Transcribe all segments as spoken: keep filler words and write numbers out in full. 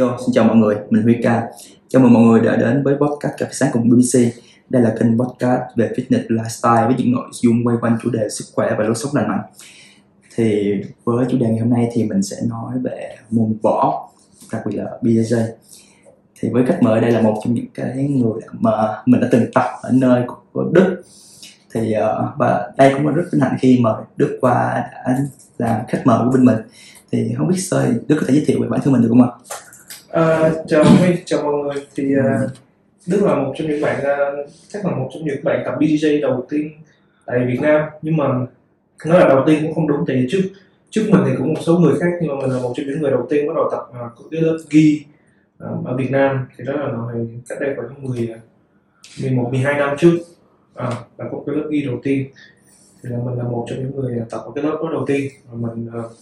Yo, xin chào mọi người, mình Huy Ca. Chào mừng mọi người đã đến với podcast Cà Phê Sáng cùng B B C. Đây là kênh podcast về fitness, lifestyle với những nội dung quay quanh chủ đề sức khỏe và lối sống lành mạnh. Thì với chủ đề ngày hôm nay thì mình sẽ nói về môn võ, đặc biệt là B J J. Thì với khách mời đây là một trong những cái người mà mình đã từng tập ở nơi của Đức. Thì và đây cũng là rất vinh hạnh khi mà Đức qua đã làm khách mời của bên mình. Thì không biết Sơi, Đức có thể giới thiệu về bản thân mình được không ạ? À, chào Huy, chào mọi người. Thì uh, Đức là một trong những bạn uh, chắc là một trong những bạn tập B J J đầu tiên tại Việt Nam, nhưng mà nói là đầu tiên cũng không đúng, tại trước trước mình thì cũng một số người khác, nhưng mà mình là một trong những người đầu tiên bắt đầu tập uh, cái lớp gi uh, ở Việt Nam. Thì đó là hồi cách đây khoảng mười, mười một, mười hai năm trước à, là có cái lớp gi đầu tiên. Thì là mình là một trong những người tập ở cái lớp đó đầu tiên. Và mình uh,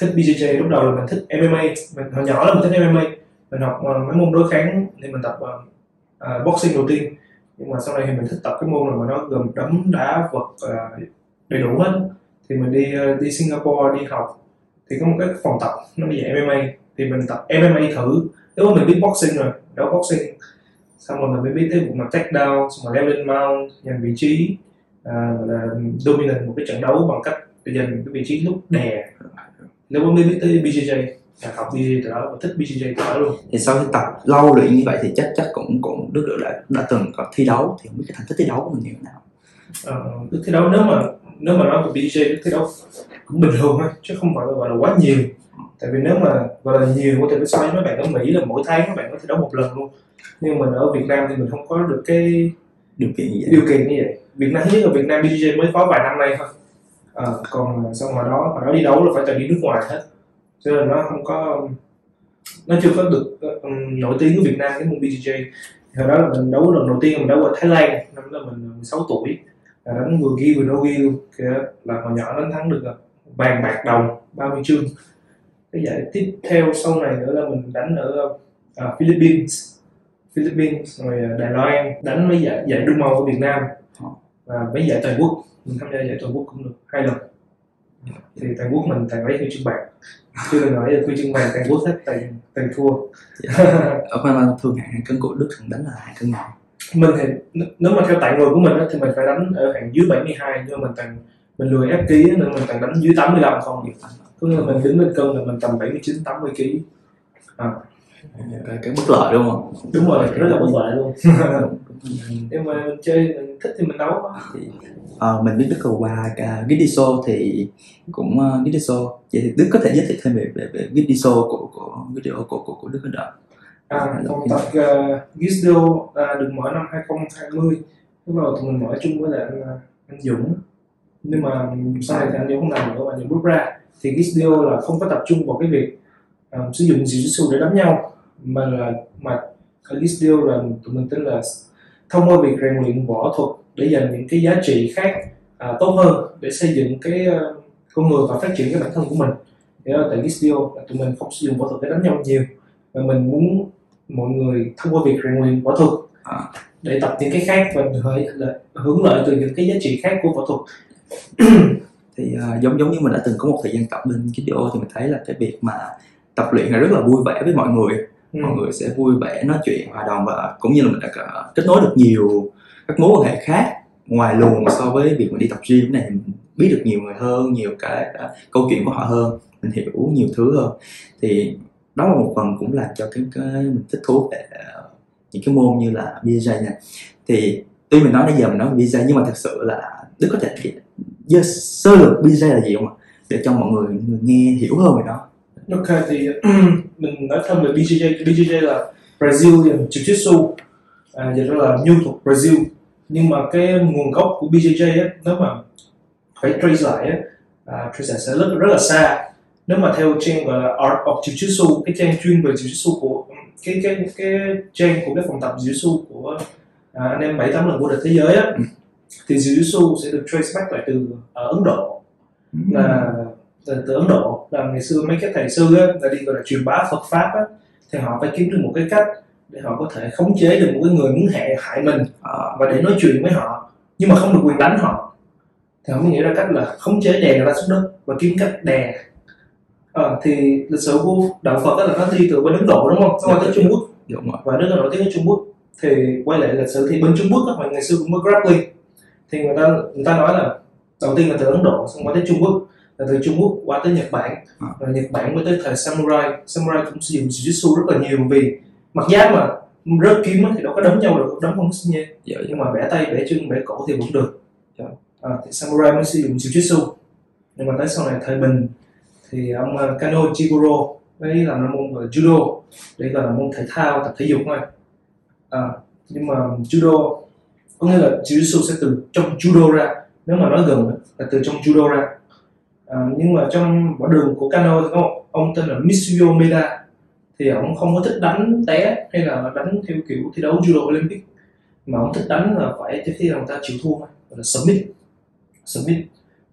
thích B J J. Lúc đầu là mình thích M M A, mình hồi nhỏ là mình thích M M A, mình học uh, mấy môn đối kháng thì mình tập uh, uh, boxing đầu tiên, nhưng mà sau này thì mình thích tập cái môn mà nó gồm đấm đá vật uh, đầy đủ hết. Thì mình đi uh, đi Singapore đi học thì có một cái phòng tập nó dạy M M A, thì mình tập M M A thử. Lúc đó mình biết boxing rồi, đấu boxing xong rồi mình mới biết tới vụ mà take down, xong rồi leo lên mount, giành vị trí uh, là dominant một cái trận đấu bằng cách giành cái vị trí lúc đè. Nếu mà mới biết tới B J J, học B J J từ đó và thích B J J từ đó luôn. Thì sau khi tập lâu luyện như vậy thì chắc chắc cũng cũng Đức đã đã từng có thi đấu, thì không biết cái thành tích thi đấu của mình như thế nào. Ờ, Đức thi đấu nếu mà nếu mà nói về B J J, Đức thi đấu cũng bình thường thôi, chứ không phải là gọi là quá nhiều. Tại vì nếu mà gọi là nhiều thì cái so với mấy bạn ở Mỹ là mỗi tháng các bạn có thi đấu một lần luôn. Nhưng mà ở Việt Nam thì mình không có được cái điều kiện như vậy. Điều kiện như vậy. Việt Nam, thứ nhất là Việt Nam B J J mới có vài năm nay thôi. À, còn xong ngoài đó, ngoài đó đi đấu là phải tự đi nước ngoài hết, cho nên nó không có, nó chưa có được um, nổi tiếng của Việt Nam cái môn B J J. Hồi đó là mình đấu lần đầu tiên mình đấu ở Thái Lan, năm đó mình mười sáu tuổi, là đánh vừa ghi vừa no ghi luôn, là hồi nhỏ đánh thắng được vàng bạc đồng ba mươi chương. Cái giải tiếp theo sau này nữa là mình đánh ở uh, Philippines, Philippines rồi Đài Loan, đánh mấy giải giải đua màu của Việt Nam và mấy giải toàn quốc. Mình tham gia giải toàn quốc cũng được hai lần. Thì toàn quốc mình toàn lấy huy chương bạc, chưa từng nói là huy chương vàng toàn quốc hết, toàn toàn thua. Ở ngoài mà thường hạng cân của Đức thường đánh là hạng cân nào? Mình thì nếu mà theo tại người của mình thì mình phải đánh ở hạng dưới bảy mươi hai, nhưng mà mình toàn mình lười ép ký nên mình toàn đánh dưới tám mươi lăm không nhiều. Có nghĩa là mình đứng lên cân là mình tầm bảy mươi chín tám mươi ký. À. Cái bất lợi đúng không? Đúng rồi, rất là bất lợi luôn. Nhưng mà mình chơi mình thích thì mình đấu. À, mình biết Đức cầu qua Gisio thì cũng uh, Gisio. Vậy thì Đức có thể giới thiệu thêm về về, về Gisio của của video của của của Đức hình đó. À, phòng tập uh, Gisio uh, được mở năm hai không hai không. Lúc đầu tụi mình mở chung với lại anh, anh Dũng. Nhưng mà sau này thì anh Dũng không làm nữa và anh Dũng rút ra. Thì Gisio là không có tập trung vào cái việc uh, sử dụng Jiu Jitsu để đánh nhau, mà là mà Gisio là tụi mình tính là thông qua việc rèn luyện võ thuật để dành những cái giá trị khác à, tốt hơn, để xây dựng cái uh, con người và phát triển cái bản thân của mình. Thì đó, tại Gisio tụi mình không sử dụng võ thuật để đánh nhau nhiều, và mình muốn mọi người thông qua việc rèn luyện võ thuật à, để tập những cái khác và hưởng lợi từ những cái giá trị khác của võ thuật. Thì uh, giống giống như mình đã từng có một thời gian tập bên Gisio, thì mình thấy là cái việc mà tập luyện là rất là vui vẻ với mọi người. Ừ. Mọi người sẽ vui vẻ nói chuyện hòa đồng, và cũng như là mình đã kết nối được nhiều các mối quan hệ khác ngoài luồng. So với việc mình đi tập gym này, mình biết được nhiều người hơn, nhiều cái uh, câu chuyện của họ hơn, mình hiểu nhiều thứ hơn. Thì đó là một phần cũng làm cho cái, cái mình thích thú về uh, những cái môn như là B J J này. Thì tuy mình nói bây giờ mình nói về B J J, nhưng mà thật sự là Đức có thể sơ lược B J J là gì không ạ, để cho mọi người, người nghe hiểu hơn về nó. Ok, thì mình nói thêm về B J J. B J J là Brazilian Jiu-Jitsu, à, giờ đó là nhu thuật Brazil. Nhưng mà cái nguồn gốc của B J J á, nếu mà phải trace lại á, à, trace lại sẽ rất, rất là xa. Nếu mà theo trang gọi là Art of Jiu-Jitsu, cái trang chuyên về Jiu-Jitsu của cái cái cái trang của cái phòng tập Jiu-Jitsu của à, anh em bảy tám lần vô địch thế giới á, thì Jiu-Jitsu sẽ được trace back lại từ ở Ấn Độ, là từ, từ Ấn Độ. Là ngày xưa mấy cái thầy sư á, là đi gọi là truyền bá Phật pháp á, thì họ phải kiếm được một cái cách để họ có thể khống chế được một cái người muốn hại hại mình và để nói chuyện với họ, nhưng mà không được quyền đánh họ. Thì họ mới nghĩ ra cách là khống chế đè người ta xuống đất và kiếm cách đè À, thì lịch sử của đạo Phật là nó đi từ bên Ấn Độ đúng không? Xong rồi tới Trung Quốc. Đúng rồi. Và nước nổi tiếng ở Trung Quốc. Thì quay lại lịch sử thì bên Trung Quốc các bạn ngày xưa cũng có grappling. Thì người ta người ta nói là đầu tiên là từ Ấn Độ, xong qua tới Trung Quốc, là từ Trung Quốc qua tới Nhật Bản, à. Rồi Nhật Bản mới tới thời samurai. Samurai cũng sử dụng Jiu Jitsu rất là nhiều vì mặc giáp mà rớt kiếm thì đâu có đấm nhau được, đấm không xinh nha. Dạ. Nhưng mà bẻ tay, bẻ chân, bẻ cổ thì vẫn được. Dạ. À, thì samurai mới sử dụng Jiu Jitsu. Nhưng mà tới sau này thời Bình thì ông Kano Jigoro đấy làm là môn Judo, đấy là môn thể thao, tập thể dục thôi. À, nhưng mà Judo có nghĩa là Jiu Jitsu sẽ từ trong Judo ra, nếu mà nói gần là từ trong Judo ra. À, nhưng mà trong bỏ đường của Kano thì có một ông tên là Mitsuyo Maeda, thì ông không có thích đánh té hay là đánh theo kiểu thi đấu Judo Olympic, mà ông thích đánh là phải tới khi người ta chịu thua, gọi là submit, submit.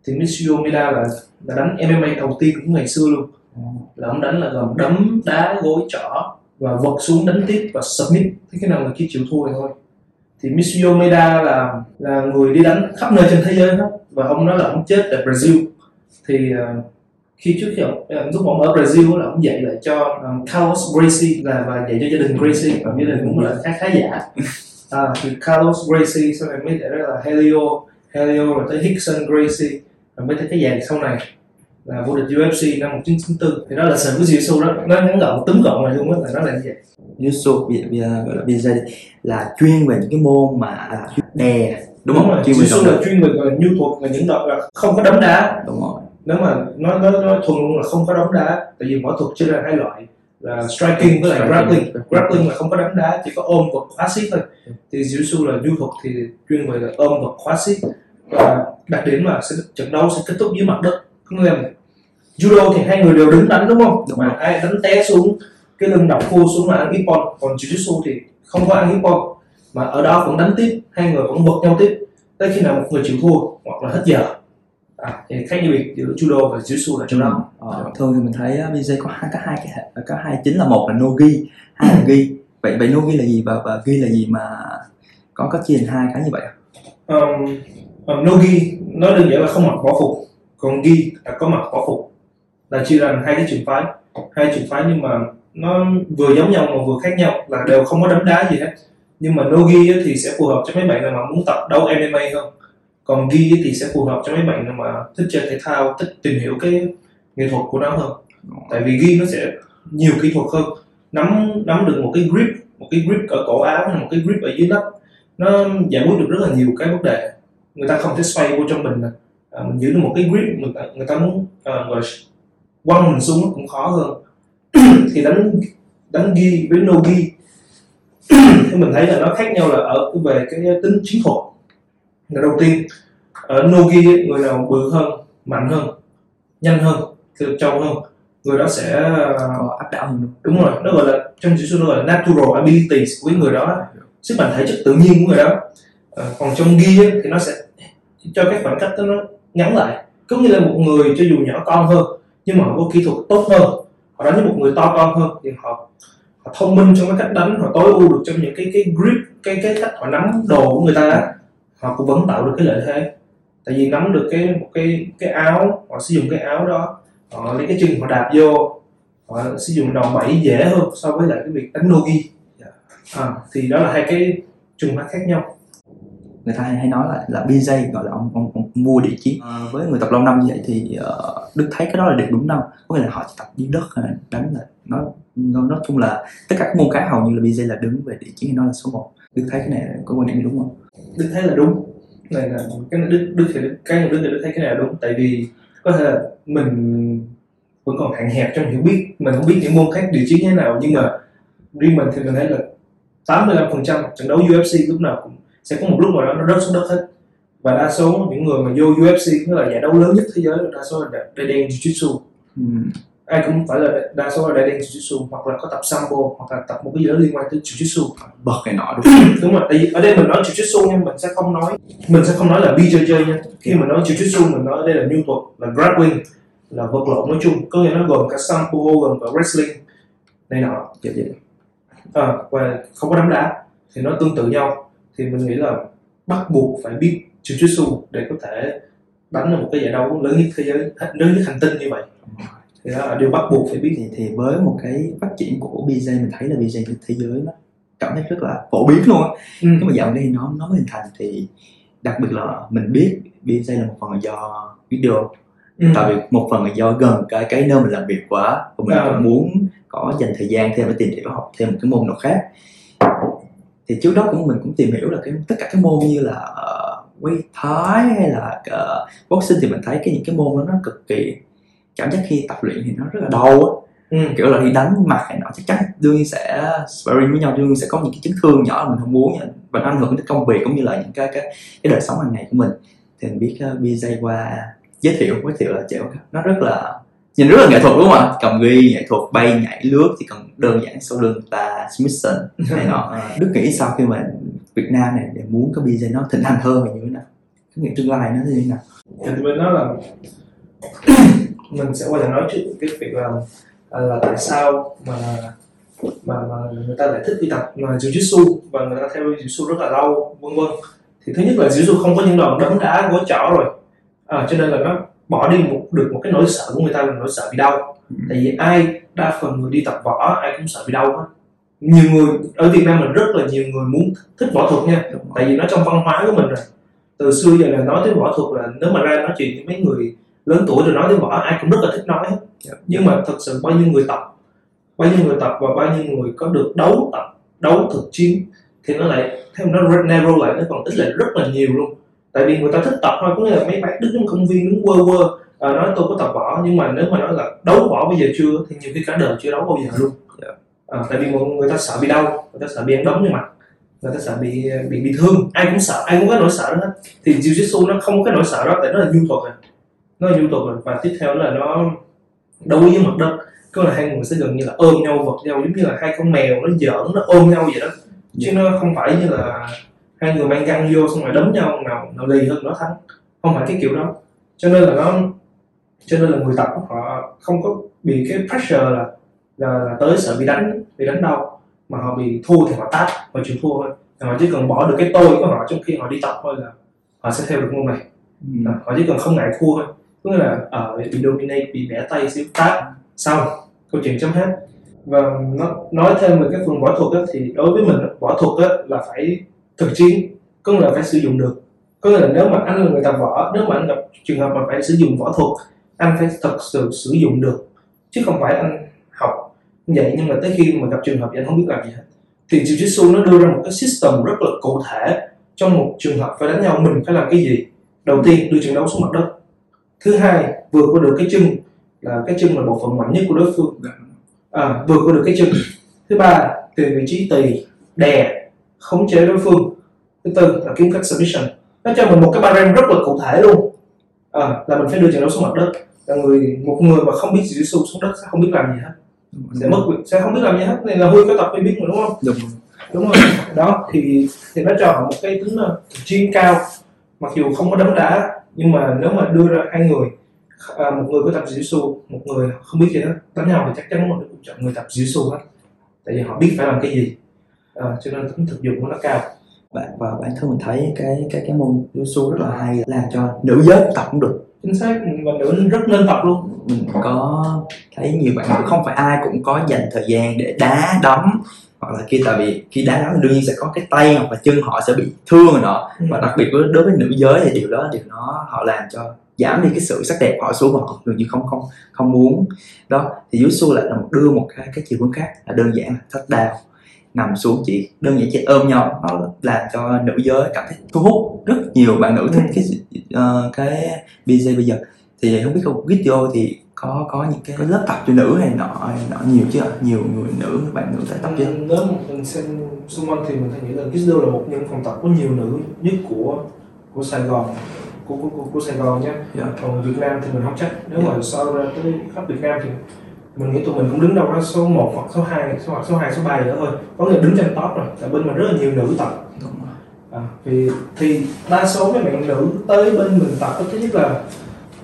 Thì Mitsuyo Maeda là, là đánh em em a đầu tiên của ngày xưa luôn. Ừ. Là ông đánh là gồm đấm, đá, gối, chỏ và vật xuống đánh tiếp và submit. Thế cái nào người kia chịu thua thì thôi. Thì Mitsuyo Maeda là, là người đi đánh khắp nơi trên thế giới hết. Và ông nói là ông chết tại Brazil. Thì uh, khi trước khi ông, lúc ông ở Brazil là ông dạy lại cho um, Carlos Gracie là, và dạy cho gia đình Gracie. Và gia đình cũng là khá khá giả. À, thì Carlos Gracie sau này mới dạy đó là Helio, Helio rồi tới Hickson Gracie. Rồi mới tới cái dạng sau này là vô địch u ép xê năm một chín chín tư. Thì đó là sở của Jiu Jitsu đó, nó ngắn gọn, tóm gọn lại luôn á, là nó là như vậy. Jiu Jitsu bây giờ gọi là bê jê jê là chuyên về những cái môn mà đè, đúng không? Jiu Jitsu là chuyên về nhu thuật, là những đoạn là không có đấm đá. Đúng rồi. Nếu mà nó nó nó thuần luôn là không có đấm đá, tại vì võ thuật chia ra hai loại là striking với lại grappling. Grappling là không có đấm đá, chỉ có ôm vật khóa xiết thôi. Thì Jiu Jitsu là nhu thuật thì chuyên về là ôm vật khóa xiết. Và đặc điểm là sẽ, trận đấu sẽ kết thúc dưới mặt đất. Có nghĩa là Judo thì hai người đều đứng đánh đúng không? Đúng. Mà ai đánh té xuống cái lưng đập cua xuống là ăn ippon. Còn Jiu-Jitsu thì không có ăn ippon, mà ở đó vẫn đánh tiếp, hai người vẫn vật nhau tiếp tới khi nào một người chịu thua hoặc là hết giờ. À, thì khác như biệt giữa Judo và Jiu-Jitsu là chỗ đó. Ờ, thường thì mình thấy bê jê có hai, có hai cái hệ, có hai chính là một là no-gi, hai là gi. Vậy vậy no-gi là gì và và gi là gì mà có có chia thành hai cái như vậy không? Um, um, no-gi nói đơn giản là không mặc võ phục. Còn gi là có mặt võ phục, là chia làm hai cái trường phái, hai trường phái nhưng mà nó vừa giống nhau mà vừa khác nhau, là đều không có đấm đá gì hết. Nhưng mà no gi thì sẽ phù hợp cho mấy bạn nào mà muốn tập đấu em em a hơn, còn gi thì sẽ phù hợp cho mấy bạn nào mà thích chơi thể thao, thích tìm hiểu cái nghệ thuật của nó hơn. Tại vì gi nó sẽ nhiều kỹ thuật hơn, nắm nắm được một cái grip, một cái grip ở cổ áo hay một cái grip ở dưới nách, nó giải quyết được rất là nhiều cái vấn đề. Người ta không thể xoay vô trong mình này. À, mình giữ được một cái grip, người ta, người ta muốn uh, quăng mình xuống cũng khó hơn. Thì đánh đánh gi với no gi thì mình thấy là nó khác nhau là ở về cái tính chiến thuật. Là đầu tiên ở no gi người nào bự hơn, mạnh hơn, nhanh hơn, trâu hơn, người đó sẽ uh, áp đảo hơn. Đúng rồi, nó gọi là trong Jiu Jitsu nó gọi là natural abilities của người đó, sức mạnh thể chất tự nhiên của người đó. À, còn trong gi thì nó sẽ cho các khoảng cách đó nó ngắn lại, cũng như là một người cho dù nhỏ con hơn nhưng mà họ có kỹ thuật tốt hơn, họ đánh với một người to con hơn thì họ, họ thông minh trong cái cách đánh, họ tối ưu được trong những cái cái grip, cái cái cách họ nắm đồ của người ta đó. Họ cũng vẫn tạo được cái lợi thế, tại vì nắm được cái một cái cái áo, họ sử dụng cái áo đó, họ lấy cái chân họ đạp vô, họ sử dụng đòn bẩy dễ hơn so với lại cái việc đánh no-gi. À, thì đó là hai cái trường phái khác nhau. Người ta hay, hay nói là là bê jê gọi là ông ông, ông mua địa chiến. À, với người tập lâu năm như vậy thì uh, Đức thấy cái đó là điều đúng đâu, có nghĩa là họ chỉ tập dưới đất đánh là nó nó nói chung là tất cả các môn cái hầu như là bê jê là đứng về địa chiến thì nó là số một. Đức thấy cái này có quan điểm đúng không? Đức thấy là đúng. Này là cái Đức Đức thì cái người Đức thì Đức thấy cái này là đúng, tại vì có thể là mình vẫn còn hạn hẹp trong hiểu biết, mình không biết những môn khác địa chiến như thế nào, nhưng mà riêng mình thì mình thấy là tám mươi lăm phần trăm trận đấu u ép xê lúc nào cũng sẽ có một lúc nào đó nó rớt xuống đất hết. Và đa số những người mà vô u ép xê, tức là giải đấu lớn nhất thế giới, đa số là đai đen Jiu-Jitsu. Ừ. Ai cũng phải là đa số là đai đen Jiu-Jitsu, hoặc là có tập Sambo, hoặc là tập một cái gì đó liên quan tới Jiu-Jitsu. Bật cái nọ đúng không? Đúng rồi, tại vì ở đây mình nói Jiu-Jitsu nhưng mình sẽ không nói Mình sẽ không nói là bê jê jê nha. Khi mình nói Jiu-Jitsu mình nói ở đây là nhu thuật, là grappling, là vật lộn nói chung. Có nghĩa nó gồm cả Sambo, gồm cả Wrestling này nọ. Dạ dạ. À, và không có đấm đá thì nó tương tự nhau. Thì mình nghĩ là bắt buộc phải biết Jiu Jitsu để có thể đánh được một cái giải đấu lớn nhất thế giới, lớn nhất hành tinh như vậy. điều bắt buộc phải biết thì, thì với một cái phát triển của bê jê, mình thấy là bê jê trên thế giới nó cảm thấy rất là phổ biến luôn á. Ừ. Nhưng mà dạo đây nó nó hình thành, thì đặc biệt là mình biết bê jê là một phần là do video. Ừ. Tại vì một phần là do gần cái cái nơi mình làm việc quá, và mình cũng muốn có dành thời gian thêm để tìm hiểu học thêm một cái môn nào khác. Thì trước đó cũng mình cũng tìm hiểu là cái tất cả các môn như là Muay Thái hay là uh, Boxing, thì mình thấy cái những cái môn đó nó cực kỳ, cảm giác khi tập luyện thì nó rất là đau á. Ừ. Kiểu là khi đánh mặt hay nó chắc chắn đương nhiên sẽ sparring với nhau, đương nhiên sẽ có những cái chấn thương nhỏ mình không muốn, và nó ảnh hưởng đến công việc cũng như là những cái cái, cái đời sống hàng ngày của mình. Thì mình biết uh, bê jê qua giới thiệu giới thiệu là kiểu nó rất là nhìn rất là nghệ thuật, đúng không ạ? Cầm ghi, nghệ thuật, bay, nhảy, lướt, chỉ cần đơn giản sau lưng ta submission này nọ. Đức nghĩ sau khi mà Việt Nam này để muốn có bê jê nó thịnh hành hơn là như thế nào? Cái nghĩa tương lai nó như thế nào? Thì bên đó là mình sẽ quay lại nói chuyện cái việc là là tại sao mà mà mà người ta lại thích đi tập Jiu Jitsu và người ta theo Jiu Jitsu rất là lâu, vân vân. Thì thứ nhất là Jiu Jitsu không có những đòn đấm đá gối chỏ rồi, à, cho nên là nó bỏ đi một, được một cái nỗi sợ của người ta là nỗi sợ bị đau. Ừ. Tại vì ai, đa phần người đi tập võ ai cũng sợ bị đau hết. Nhiều người, ở Việt Nam mình rất là nhiều người muốn thích võ thuật nha. Tại vì nó trong văn hóa của mình rồi. Từ xưa giờ là nói tới võ thuật là nếu mà ra nói chuyện với mấy người lớn tuổi rồi nói tới võ ai cũng rất là thích nói hết. Nhưng mà thật sự bao nhiêu người tập, bao nhiêu người tập và bao nhiêu người có được đấu tập, đấu thực chiến thì nó lại, theo nó narrow lại, nó còn ít lại rất là nhiều luôn. Tại vì người ta thích tập thôi, có nghĩa là mấy bác đứng trong công viên đứng quơ quơ à, nói tôi có tập võ, nhưng mà nếu mà nói là đấu võ bây giờ chưa thì nhiều khi cả đời chưa đấu bao giờ luôn. À, tại vì người ta sợ bị đau, người ta sợ bị ăn đấm như mặt, người ta sợ bị bị bị thương, ai cũng sợ, ai cũng có nỗi sợ đó hết. Thì Jiu Jitsu nó không có nỗi sợ đó, tại nó là du thuật này, nó là du thuật này. Và tiếp theo là nó đấu với mặt đất, có là hai người sẽ gần như là ôm nhau vật nhau, giống như là hai con mèo nó giỡn nó ôm nhau vậy đó, chứ nó không phải như là hai người mang găng vô xong rồi đấm nhau nào nào lì hơn nó thắng, không phải cái kiểu đó. Cho nên là nó, cho nên là người tập họ không có bị cái pressure là là, là tới sợ bị đánh bị đánh đau, mà họ bị thua thì họ tát, họ chịu thua thôi, họ chỉ cần bỏ được cái tôi của họ trong khi họ đi tập thôi là họ sẽ theo được môn này. Ừ. Họ chỉ cần không ngại thua thôi, có nghĩa là ở bị dominate, bị bẻ tay xíu tát xong câu chuyện chấm hết. Và nó nói thêm về cái phần võ thuật đó, thì đối với mình võ thuật đó là phải thực chiến, có nghĩa là phải sử dụng được, có nghĩa là nếu mà anh là người tập võ, nếu mà anh gặp trường hợp mà phải sử dụng võ thuật, anh phải thật sự sử dụng được, chứ không phải anh học vậy nhưng mà tới khi mà gặp trường hợp thì anh không biết làm gì hết. Thì Jiu Jitsu nó đưa ra một cái system rất là cụ thể, trong một trường hợp phải đánh nhau mình phải làm cái gì. Đầu tiên đưa trận đấu xuống mặt đất, thứ hai vượt qua được cái chân, là cái chân là bộ phận mạnh nhất của đối phương, à, vượt qua được cái chân, thứ ba tìm vị trí tì đè khống chế đối phương, thứ tư là kiếm cách submission. Nó cho mình một cái barem rất là cụ thể luôn, à, là mình phải đưa trận đấu xuống mặt đất. Là người một người mà không biết Jiu Jitsu xuống đất sẽ không biết làm gì hết, sẽ mất sẽ không biết làm gì hết. Này là Huy có tập mới biết mà, đúng không? Đúng, đúng rồi. Đó thì thì nó cho họ một cái tính chuyên cao, mặc dù không có đấm đá, nhưng mà nếu mà đưa ra hai người, à, một người có tập Jiu Jitsu, một người không biết gì hết đánh nhau thì chắc chắn mọi người cũng chọn người tập Jiu Jitsu hết, tại vì họ biết phải làm cái gì. À, cho nên tính thực dụng của nó cao. Bạn và bản thân mình thấy cái cái cái môn Jiu Jitsu rất là hay, làm cho nữ giới tập cũng được. Chính xác, và nữ rất nên tập luôn. Mình có thấy nhiều bạn cũng không phải ai cũng có dành thời gian để đá đấm hoặc là kia, tại vì khi đá đấm đương nhiên sẽ có cái tay hoặc là chân họ sẽ bị thương rồi nọ. Ừ. Và đặc biệt đối với nữ giới thì điều đó, điều nó họ làm cho giảm đi cái sự sắc đẹp họ xuống, họ dường như không không không muốn đó. Thì Jiu Jitsu lại là một đưa một cái cái chiều hướng khác, là đơn giản là thách đao, nằm xuống chỉ đơn giản chỉ ôm nhau, nó làm cho nữ giới cảm thấy thu hút rất nhiều bạn nữ thích. Ừ. cái uh, cái bê jê bây giờ thì không biết không Gisio thì có có những cái lớp tập cho nữ hay nọ nọ nhiều chứ ạ? Nhiều người nữ, bạn nữ tại tập chứ? Nếu mình xem xung quanh thì mình thấy nghĩ là Gisio là một nhân phòng tập có nhiều nữ nhất của của Sài Gòn, của của của, của Sài Gòn nhé. Yeah. Còn Việt Nam thì mình không chắc, nếu yeah. mà so ra tới khắp Việt Nam thì mình nghĩ tụi mình cũng đứng đâu đó số một hoặc số hai, số hoặc số hai, số ba gì đó thôi, có người đứng trên top rồi. Tại bên mình rất là nhiều nữ tập, à, vì thì đa số mấy bạn nữ tới bên mình tập thứ nhất là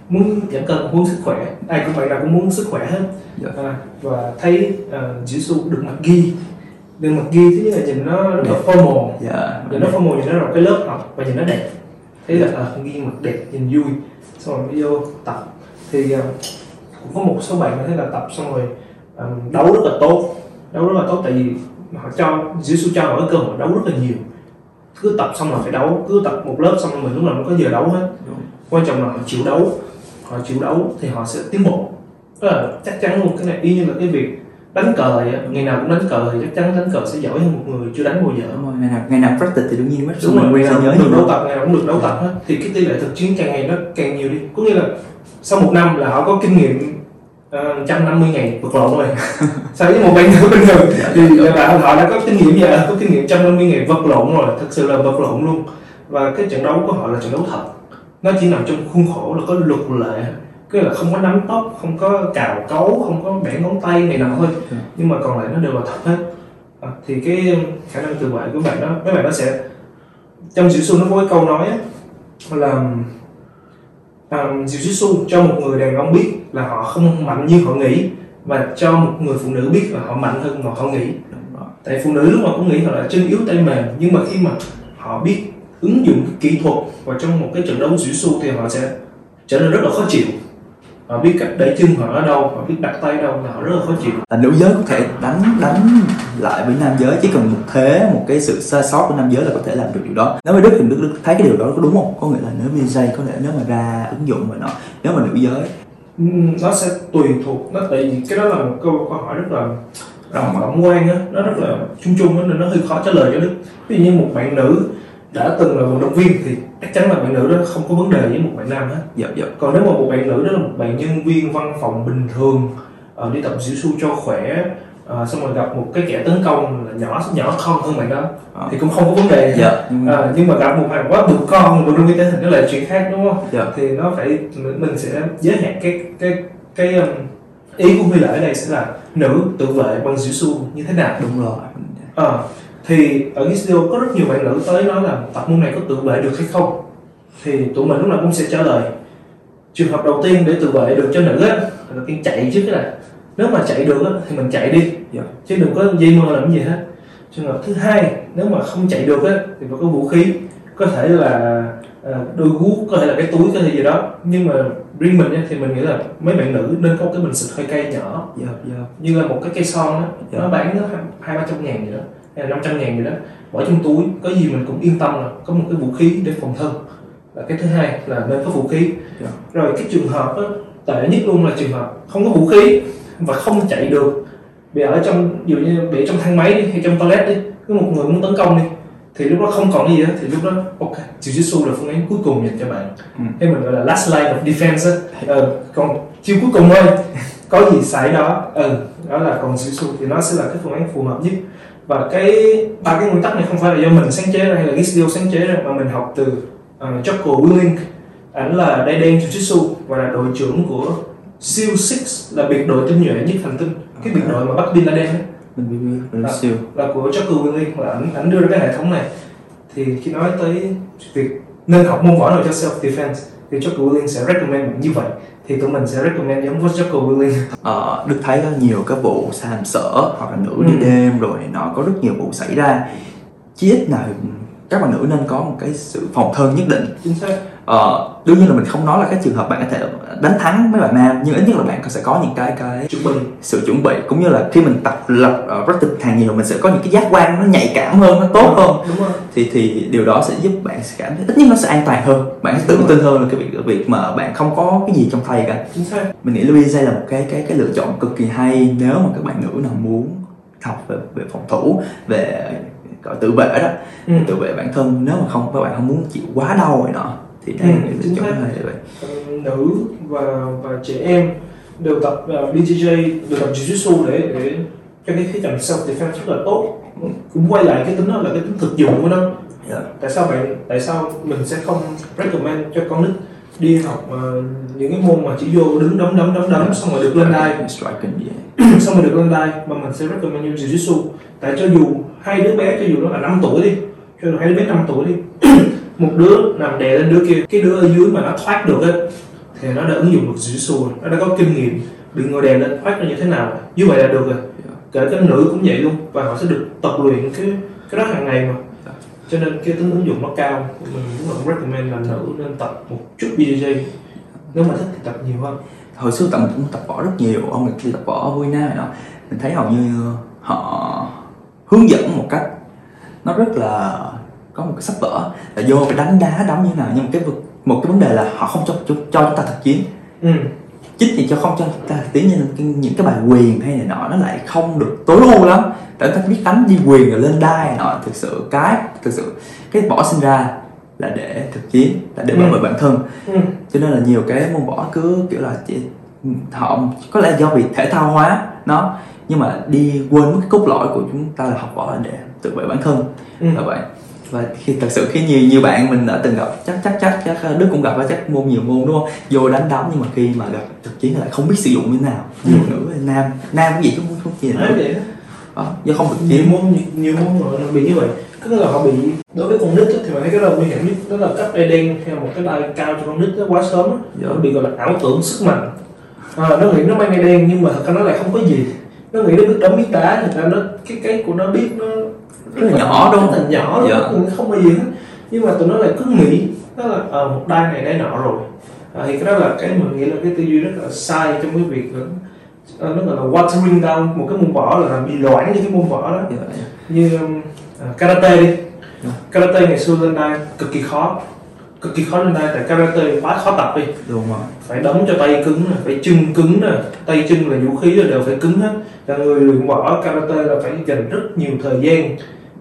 muốn giảm cân, muốn sức khỏe, ai cũng vậy là cũng muốn sức khỏe hết, à, và thấy uh, Jiu Jitsu được mặc ghi, được mặc ghi thứ nhất là nhìn nó rất là formal, nhìn nó formal, nhìn nó là cái lớp học và nhìn nó đẹp, thế là uh, ghi mặc đẹp, nhìn vui, xong rồi mới vô tập thì uh, Cũng có một số bạn có thể là tập xong rồi um, đấu rất là tốt, đấu rất là tốt tại vì họ cho Jiu-Jitsu cho họ cái cơ hội đấu rất là nhiều, cứ tập xong là phải đấu, cứ tập một lớp xong rồi mình lúc nào cũng có giờ đấu hết. Đúng. Quan trọng là họ chịu đấu, họ chịu đấu thì họ sẽ tiến bộ. Đó là chắc chắn luôn, cái này y như là cái việc đánh cờ vậy, ngày nào cũng đánh cờ thì chắc chắn đánh cờ sẽ giỏi hơn một người chưa đánh bao giờ. Đúng rồi, ngày nào ngày nào practice thì đương nhiên mới đúng rồi, ngày nào cũng được đấu tập, ngày nào cũng được đấu tập hết, thì cái tỷ lệ thực chiến càng ngày nó càng nhiều đi. Có nghĩa là sau một năm là họ có kinh nghiệm một trăm năm mươi ngày vật lộn rồi. So với một bạn nữ bình thường thì là họ đã có kinh nghiệm giờ, có kinh nghiệm một trăm năm mươi ngày vật lộn rồi, thật sự là vật lộn luôn. Và cái trận đấu của họ là trận đấu thật, nó chỉ nằm trong khuôn khổ là có luật lệ, cứ là không có nắm tóc, không có cào cấu, không có bẻ ngón tay này nọ thôi, nhưng mà còn lại nó đều là thật hết. À, thì cái khả năng tự vệ của bạn đó, mấy bạn nó sẽ trong Jiu-Jitsu nó có cái câu nói là Um, Jiu-Jitsu cho một người đàn ông biết là họ không mạnh như họ nghĩ, và cho một người phụ nữ biết là họ mạnh hơn mà họ nghĩ. Tại phụ nữ lúc mà cũng nghĩ họ là chân yếu tay mềm, nhưng mà khi mà họ biết ứng dụng cái kỹ thuật vào trong một cái trận đấu Jiu-Jitsu thì họ sẽ trở nên rất là khó chịu. Họ biết cách đẩy chân họ ở đâu, họ biết đặt tay đâu là họ rất là khó chịu. Là nữ giới có thể đánh đánh lại với nam giới, chỉ cần một thế, một cái sự sai sót của nam giới là có thể làm được điều đó. Nếu mà Đức thì Đức, Đức thấy cái điều đó có đúng không? Có nghĩa là nếu bê jê có thể nếu mà ra ứng dụng và nó nếu mà nữ giới nó sẽ tùy thuộc, nó tại vì cái đó là một câu câu hỏi rất là rộng quan á, nó rất là chung chung á nên nó hơi khó trả lời cho Đức. Ví dụ như một bạn nữ đã từng là vận động viên thì chắc chắn là bạn nữ đó không có vấn đề với một bạn nam hết. Dạ, dạ. Còn nếu mà một bạn nữ đó là một bạn nhân viên văn phòng bình thường uh, đi tập Jiu-Jitsu cho khỏe, uh, xong rồi gặp một cái kẻ tấn công là nhỏ nhỏ con hơn bạn đó à, thì cũng không có vấn đề. Dạ. Uh, nhưng mà gặp một bạn quá bự con, vận động viên thể hình đó là chuyện khác đúng không? Dạ. Thì nó phải mình sẽ giới hạn cái cái cái um, ý của Huy Lễ ở đây sẽ là nữ tự vệ bằng Jiu-Jitsu như thế nào. Đúng rồi. Uh, Thì ở Gisio có rất nhiều bạn nữ tới nói là tập môn này có tự vệ được hay không? Thì tụi mình lúc nào cũng sẽ trả lời trường hợp đầu tiên để tự vệ được cho nữ á là cái chạy trước cái này. Nếu mà chạy được á, thì mình chạy đi, chứ đừng có dây mơ làm gì hết. Trường hợp thứ hai, nếu mà không chạy được á, thì phải có vũ khí, có thể là đôi guốc, có thể là cái túi, có thể gì đó. Nhưng mà riêng mình thì mình nghĩ là mấy bạn nữ nên có cái bình xịt hơi cay nhỏ, như là một cái cây son á, nó bán hai ba trăm ngàn gì đó, năm trăm ngàn gì đó, bỏ trong túi, có gì mình cũng yên tâm là có một cái vũ khí để phòng thân. Là cái thứ hai là nên có vũ khí. Yeah. Rồi cái trường hợp đó, tệ nhất luôn là trường hợp không có vũ khí và không chạy được, bị ở trong, ví dụ như bị ở trong thang máy đi, hay trong toilet đi, cứ một người muốn tấn công đi, thì lúc đó không còn cái gì đó, thì lúc đó ok, Jiu-Jitsu là phương án cuối cùng dành cho bạn. Mm. Hay mình gọi là last line of defense á, ờ, còn chiêu cuối cùng thôi, có gì xảy đó, ừ, đó là còn Jiu-Jitsu thì nó sẽ là cái phương án phù hợp nhất. Và cái ba cái nguyên tắc này không phải là do mình sáng chế ra hay là Gisio sáng chế ra, mà mình học từ uh, Jocko Willink. Ảnh là đai đen Jiu-Jitsu và là đội trưởng của SEAL sáu, là biệt đội tinh nhuệ nhất hành tinh. Cái biệt đội mà bắt Bin Laden ấy, mình biết, mình là, là của Jocko Willink, là ảnh, ảnh đưa ra cái hệ thống này. Thì khi nói tới việc nên học môn võ nào cho self defense thì Jocko Willink sẽ recommend như vậy. Thì tụi mình sẽ recommend giống với Jocko Willink. Ờ, Đức thấy nhiều các vụ sàm sỡ hoặc là nữ đi ừ. đêm rồi nó có rất nhiều vụ xảy ra. Chỉ ít nào các bạn nữ nên có một cái sự phòng thân nhất định. Chính xác. Ờ, đương nhiên là mình không nói là các trường hợp bạn có thể đánh thắng mấy bạn nam, nhưng ít nhất là bạn sẽ có những cái cái chuẩn bị, sự chuẩn bị, cũng như là khi mình tập lập uh, practice hàng nhiều mình sẽ có những cái giác quan nó nhạy cảm hơn, nó tốt hơn. Đúng rồi. Thì thì điều đó sẽ giúp bạn sẽ cảm thấy ít nhất nó sẽ an toàn hơn, bạn sẽ tự tin hơn là cái việc việc mà bạn không có cái gì trong tay cả. Chính xác. Mình nghĩ bê jê là một cái cái cái lựa chọn cực kỳ hay nếu mà các bạn nữ nào muốn học về, về phòng thủ, về gọi tự vệ đó, ừ. tự vệ bản thân, nếu mà không các bạn không muốn chịu quá đau rồi nọ. Thì đây ừ, chính xác. Nữ và, và trẻ em đều tập uh, bê jê jê, đều tập Jiu-Jitsu để, để cho cái khía cạnh self-defense rất là tốt. Cũng quay lại cái tính đó là cái tính thực dụng của nó. Yeah. Tại sao bạn, tại sao mình sẽ không recommend cho con nít đi học uh, những cái môn mà chỉ vô đứng đấm đấm đấm đấm xong rồi được lên đai, xong rồi được lên đai, mà mình sẽ recommend cho Jiu-Jitsu. Tại cho dù hai đứa bé, cho dù nó là năm tuổi đi, cho dù hai đứa bé năm tuổi đi, một đứa nằm đè lên đứa kia, cái đứa ở dưới mà nó thoát được ấy, thì nó đã ứng dụng được Jiu-Jitsu, nó đã có kinh nghiệm bị ngồi đè lên thoát ra như thế nào, như vậy là được rồi. Kể cả nữ cũng vậy luôn, và họ sẽ được tập luyện cái cái đó hàng ngày mà, cho nên cái tính ứng dụng nó cao. Mình cũng recommend là nữ nên tập một chút bê jê jê, nếu mà thích thì tập nhiều hơn. hồi xưa tầm cũng tập võ rất nhiều, ông này kia tập võ ở Việt Nam đó, mình thấy hầu như họ hướng dẫn một cách nó rất là có một cái sách vở là vô cái đánh đá đấm như thế nào, nhưng mà cái một cái vấn đề là họ không cho cho, cho chúng ta thực chiến. Ừ. Chính vì cho không cho chúng ta thực chiến nên những cái bài quyền hay này nọ nó lại không được tối ưu lắm. Tại ta biết đánh đi quyền rồi lên đai nọ, thực sự cái thực sự cái võ sinh ra là để thực chiến, là để bảo vệ ừ. bản thân. Ừ. Cho nên là nhiều cái môn võ cứ kiểu là chỉ họ có lẽ do bị thể thao hóa nó, nhưng mà đi quên mất cái cốt lõi của chúng ta là học võ là để tự vệ bản thân. Ừ. Là vậy. Và khi thật sự khi nhiều nhiều bạn mình đã từng gặp, chắc chắc chắc chắc Đức cũng gặp, và chắc môn nhiều môn đúng không, vô đánh đấm nhưng mà khi mà gặp thực chiến lại không biết sử dụng như thế nào, nhiều ừ. nữ nam nam cái gì cũng không gì nữa đó, do không thực chiến. Nhiều môn nhiều môn rồi nó bị như vậy, tức là họ bị. Đối với con nít đó, thì mình thấy cái đó nguy hiểm nhất, đó là cấp đai đen theo một cái đai cao cho con nít đó quá sớm đó. Dạ. Nó bị gọi là ảo tưởng sức mạnh, à, nó nghĩ nó mang đai đen nhưng mà thật ra nó lại không có gì, nó nghĩ nó biết đấm biết đá, thật ra nó cái cái của nó biết nó rất là nhỏ đúng không? Nhỏ dạ. Nó không bao gì hết, nhưng mà tụi nó lại cứ nghĩ đó là à, một đai này đai nọ rồi, à, thì cái đó là cái mình nghĩ là cái tư duy rất là sai trong cái việc đó. À, nó gọi là watering down một cái môn võ, là làm bị loãng như cái môn võ đó. Dạ. Như à, karate đi, dạ. Karate ngày xưa lên đai cực kỳ khó, cực kỳ khó lên đai, tại karate quá khó tập đi. Đúng rồi. Phải đấm cho tay cứng, phải chân cứng nè, tay chân là vũ khí rồi đều phải cứng hết. Là người luyện võ karate là phải dành rất nhiều thời gian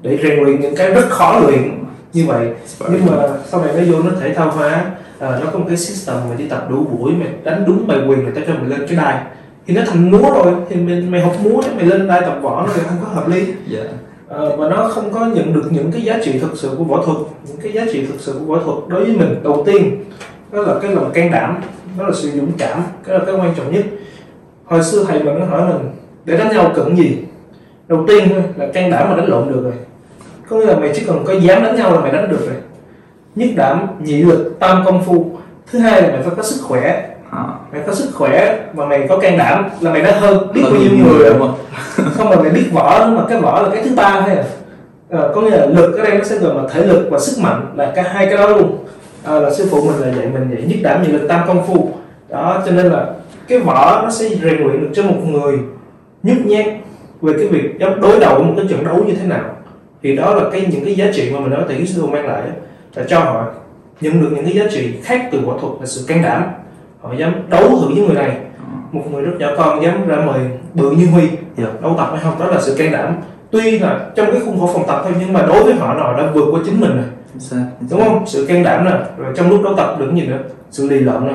để rèn luyện những cái rất khó luyện như vậy. Nhưng mà sau này nó vô nó thể thao hóa, à, nó có một cái system mà chỉ tập đủ buổi, mày đánh đúng bài quyền người ta cho mày lên cái đài thì nó thành múa rồi, thì mày, mày học múa ấy, mày lên đài tập võ nó thì không có hợp lý. Yeah. À, và nó không có nhận được những cái giá trị thực sự của võ thuật. Những cái giá trị thực sự của võ thuật đối với mình đầu tiên đó là cái lòng can đảm, đó là sự dũng cảm, cái là cái quan trọng nhất. Hồi xưa thầy mình nó hỏi mình để đánh nhau cần gì, đầu tiên thôi là can đảm mà đánh lộn được rồi, có nghĩa là mày chỉ cần có dám đánh nhau là mày đánh được rồi. Nhất đảm, nhị lực, tam công phu. Thứ hai là mày phải có sức khỏe, à. mày có sức khỏe mà mày có can đảm là mày đã hơn biết bao nhiêu người rồi. Không mà mày biết võ, mà cái võ là cái thứ ba thôi à. À, có nghĩa là lực ở đây nó sẽ gồm là thể lực và sức mạnh, là cả hai cái đó luôn. À, là sư phụ mình là dạy mình dạy nhất đảm, nhị lực, tam công phu đó, cho nên là cái võ nó sẽ rèn luyện được cho một người nhút nhát về cái việc đối đầu một cái trận đấu như thế nào. Thì đó là cái những cái giá trị mà mình nói thầy Gisio mang lại, là cho họ nhận được những cái giá trị khác từ võ thuật, là sự can đảm. Họ dám đấu thử với người này, một người rất nhỏ con dám ra mời bự như Huy đấu tập hay không, đó là sự can đảm. Tuy là trong cái khung khổ phòng tập thôi, nhưng mà đối với họ họ đã vượt qua chính mình rồi, đúng không? Sự can đảm nè, rồi trong lúc đấu tập đừng gì nữa, sự lì lợm nè,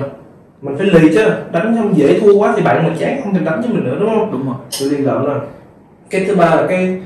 mình phải lì chứ, đánh không dễ thua quá thì bạn mình chán không thèm đánh với mình nữa, đúng không? Đúng rồi, sự lì lợm nè. Cái thứ ba là cái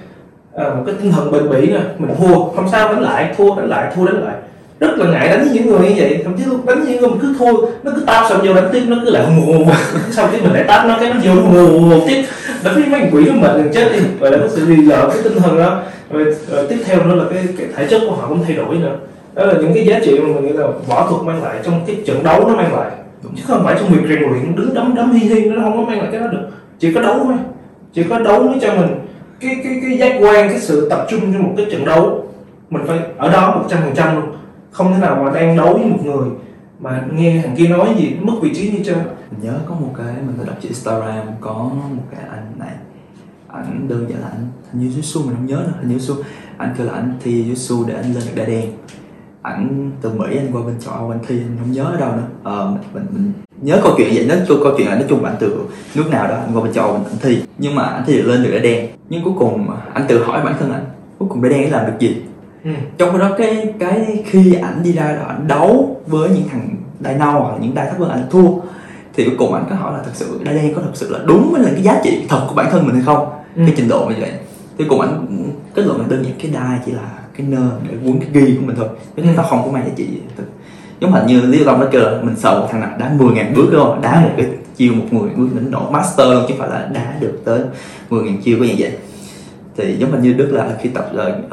À, một cái tinh thần bền bỉ nè, mình thua không sao đánh lại, thua đánh lại, thua đánh lại, rất là ngại đánh với những người như vậy. Thậm chí đánh với những người mình cứ thua nó cứ tao xong vô đánh tiếp nó cứ lại hù hù, xong cái mình lại tát nó cái nó vô hù hù hù tiếp, đánh với mấy quỷ của mình đừng chết đi. Vậy là nó sự lì lợm, cái tinh thần đó. Rồi, rồi tiếp theo nữa là cái, cái thể chất của họ cũng thay đổi nữa. Đó là những cái giá trị mà mình nghĩ là võ thuật mang lại trong cái trận đấu nó mang lại, chứ không phải trong việc rèn luyện đứng đấm đấm hi hi nó không có mang lại cái đó được. Chỉ có đấu thôi, chỉ có đấu mới cho mình cái cái cái giác quan, cái sự tập trung cho một cái trận đấu mình phải ở đó một trăm phần trăm luôn, không thể nào mà đang đấu với một người mà nghe thằng kia nói gì mất vị trí như chơi. Mình nhớ có một cái mình đã đọc trên Instagram, có một cái anh này, ảnh đơn giản là ảnh như Jiu-Jitsu mình không nhớ nữa, hình như Jiu-Jitsu, anh kêu là anh thi Jiu-Jitsu để anh lên được đai đen, ảnh từ Mỹ anh qua bên Châu Âu anh thi, anh không nhớ ở đâu nữa. Ờ, mình, mình, mình nhớ câu chuyện vậy, nói câu chuyện là nói chung là anh từ nước nào đó anh qua bên Châu Âu anh thi, nhưng mà anh thi được lên được đai đen, nhưng cuối cùng anh tự hỏi bản thân anh cuối cùng đai đen làm được gì. Ừ. Trong đó cái cái khi ảnh đi ra đó anh đấu với những thằng đai nâu hoặc là những đai thấp hơn anh thua, thì cuối cùng anh có hỏi là thật sự đai đen có thật sự là đúng với là cái giá trị thật của bản thân mình hay không. Ừ. Cái trình độ như vậy thì cùng anh kết luận là đơn giản cái đai chỉ là cái nơ để quấn cái ghi của mình thôi, chứ nó không có mang giá trị gì. Giống hình như Lý Long đã kêu là mình sợ một thằng nào đá mười nghìn bước đúng không? Đá một cái chiêu một mười nghìn bước đến độ master luôn, chứ không phải là đá được tới mười nghìn chiêu của dạng vậy. Thì giống hình như Đức là khi tập rồi uh,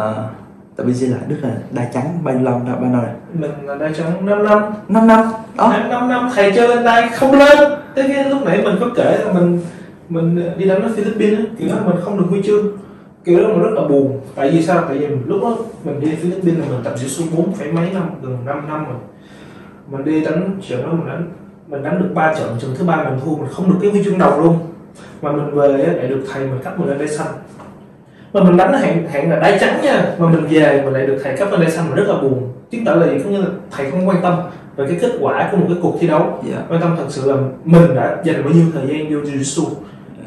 tập bê xê là Đức là đai trắng bao nhiêu năm, bao nhiêu rồi? Mình là đai trắng năm năm. Năm năm. Đó. Năm năm, năm thầy chơi lên đai không lên. Tới cái lúc nãy mình có kể là mình mình đi đánh ở Philippines á, kiểu đó mình không được huy chương. Kiểu đó mình rất là buồn. Tại vì sao? Tại vì lúc đó mình đi Philippines là mình tập jiu-jitsu bốn phẩy mấy năm, gần năm năm rồi. Mình đi đánh trận đó mình đánh mình đánh được ba trận, trận thứ ba mình thua, mình không được cái huy chương đồng luôn, mà mình về lại được thầy mình cắt mình lên đai xanh. Mà mình đánh hạng hạng là đai trắng nha, mà mình về mình lại được thầy cắt lên đai xanh, mình rất là buồn. Chứng tỏ là gì? Cũng như là thầy không quan tâm về cái kết quả của một cái cuộc thi đấu, yeah. Quan tâm thật sự là mình đã dành bao nhiêu thời gian vô jiu-jitsu,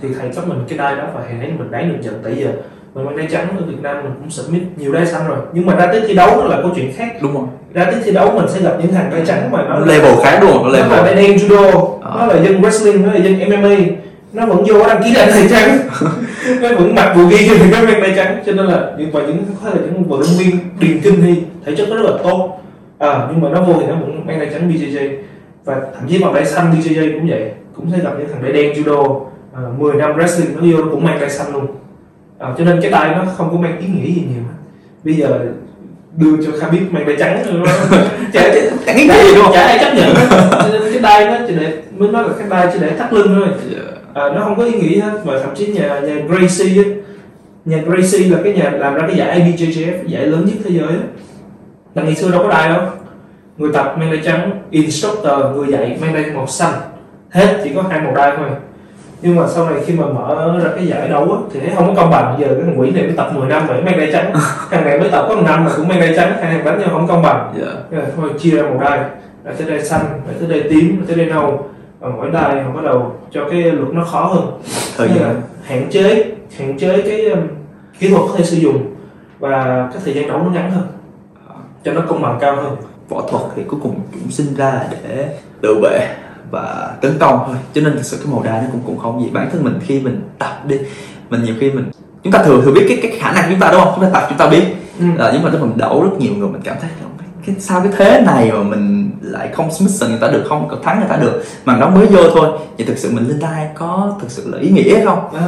thì thầy cấp mình cái đai đó và hẹn thấy mình đánh được trận. Tại giờ mình mang đai trắng ở Việt Nam mình cũng submit nhiều đai xanh rồi, nhưng mà ra tới thi đấu là câu chuyện khác. Đúng rồi, ra tới thi đấu mình sẽ gặp những thằng đai trắng mà nó level khác, đúng không? Nó level nó là đen judo, à. Nó là dân wrestling, nó là dân em em a, nó vẫn vô đăng ký đai trắng, nó vẫn mặc bộ ghi thì nó mang đai trắng. Cho nên là những và những có thể là những vận động viên điền kinh thì thể chất nó rất là tốt, à, nhưng mà nó vô thì nó vẫn mang đai trắng bê jê jê, và thậm chí bằng đai xanh bê jê jê cũng vậy, cũng sẽ gặp những thằng đai đen judo, à, mười năm wrestling nó vô nó cũng mang đai xanh luôn. À, cho nên cái đai nó không có mang ý nghĩa gì nhiều. Bây giờ đưa cho Kha biết mang đai trắng rồi chả chẳng nghĩ gì luôn, chả ai chấp nhận. Cho nên cái đai nó chỉ để mới nói là cái đai chỉ để thắt lưng thôi, à, nó không có ý nghĩa hết. Và thậm chí nhà nhà Gracie ấy, nhà Gracie là cái nhà làm ra cái giải i bê jê jê ép, giải lớn nhất thế giới ấy. Là ngày xưa đâu có đai đâu, người tập mang đai trắng, instructor người dạy mang đai màu xanh, hết chỉ có hai màu đai thôi. Nhưng mà sau này khi mà mở ra cái giải đấu á, thì thấy không có công bằng. Giờ cái thằng quỷ này mới tập mười năm rồi mang đai trắng, thằng này mới tập có một năm mà cũng mang đai trắng, hai thằng đánh nhau không công bằng, yeah. Thôi chia ra một đai, lại tới đai xanh, lại tới đai tím, lại tới đai nâu, và mỗi đai bắt đầu cho cái luật nó khó hơn, thời gian hạn chế hạn chế cái kỹ thuật có thể sử dụng và cái thời gian đấu nó ngắn hơn cho nó công bằng cao hơn. Võ thuật thì cuối cùng cũng sinh ra để tự vệ và tấn công thôi, cho nên thực sự cái màu đai nó cũng cũng không gì. Bản thân mình khi mình tập đi, mình nhiều khi mình chúng ta thường thường biết cái cái khả năng chúng ta, đúng không? Chúng ta tập chúng ta biết, ừ. À, nhưng mà lúc mình đổ rất nhiều người mình cảm thấy cái sao cái thế này mà mình lại không submission người ta được, không có thắng người ta được, mà nó mới vô thôi. Vậy thực sự mình lên đai có thực sự là ý nghĩa không? À,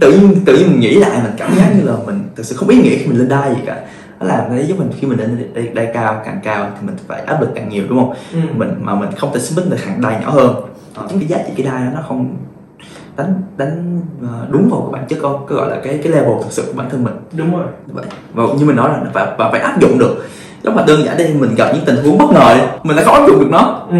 tự nhiên tự nhiên mình nghĩ lại mình cảm giác như là mình thực sự không ý nghĩa khi mình lên đai gì cả. Đó là nó giúp mình khi mình lên đai, đai cao, càng cao thì mình phải áp lực càng nhiều, đúng không? Ừ. Mình mà mình không thể submit được hàng đai nhỏ hơn. Chính cái giá trị cái đai đó nó không đánh đánh đúng vào cái bản chất, không cứ gọi là cái cái level thực sự của bản thân mình. Đúng rồi. Vậy và như mình nói là phải và phải áp dụng được. Lúc mà đơn giản đây mình gặp những tình huống bất ngờ mình lại không áp dụng được nó. Ừ.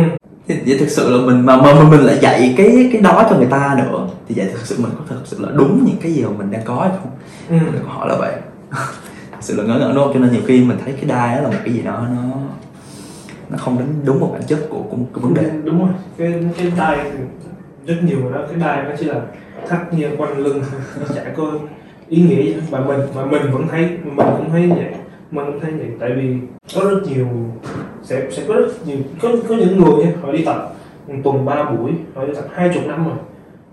Thì vậy thực sự là mình mà, mà mình lại dạy cái cái đó cho người ta nữa, thì vậy thực sự mình có thực sự là đúng những cái gì mà mình đang có hay không? Ừ. Mình hỏi là vậy. Sự là ngỡ ngỡ nô, cho nên nhiều khi mình thấy cái đai đó là một cái gì đó nó nó không đến đúng một bản chất của của cái vấn đề. Đúng rồi, cái cái đai rất nhiều đó, cái đai nó chỉ là thắt như quanh lưng, chả có ý nghĩa gì. Mà mình mà mình vẫn thấy mình cũng thấy vậy, mình cũng thấy vậy, tại vì có rất nhiều sẽ sẽ có rất nhiều có có những người nha, họ đi tập một tuần ba buổi, họ đi tập hai chục năm rồi,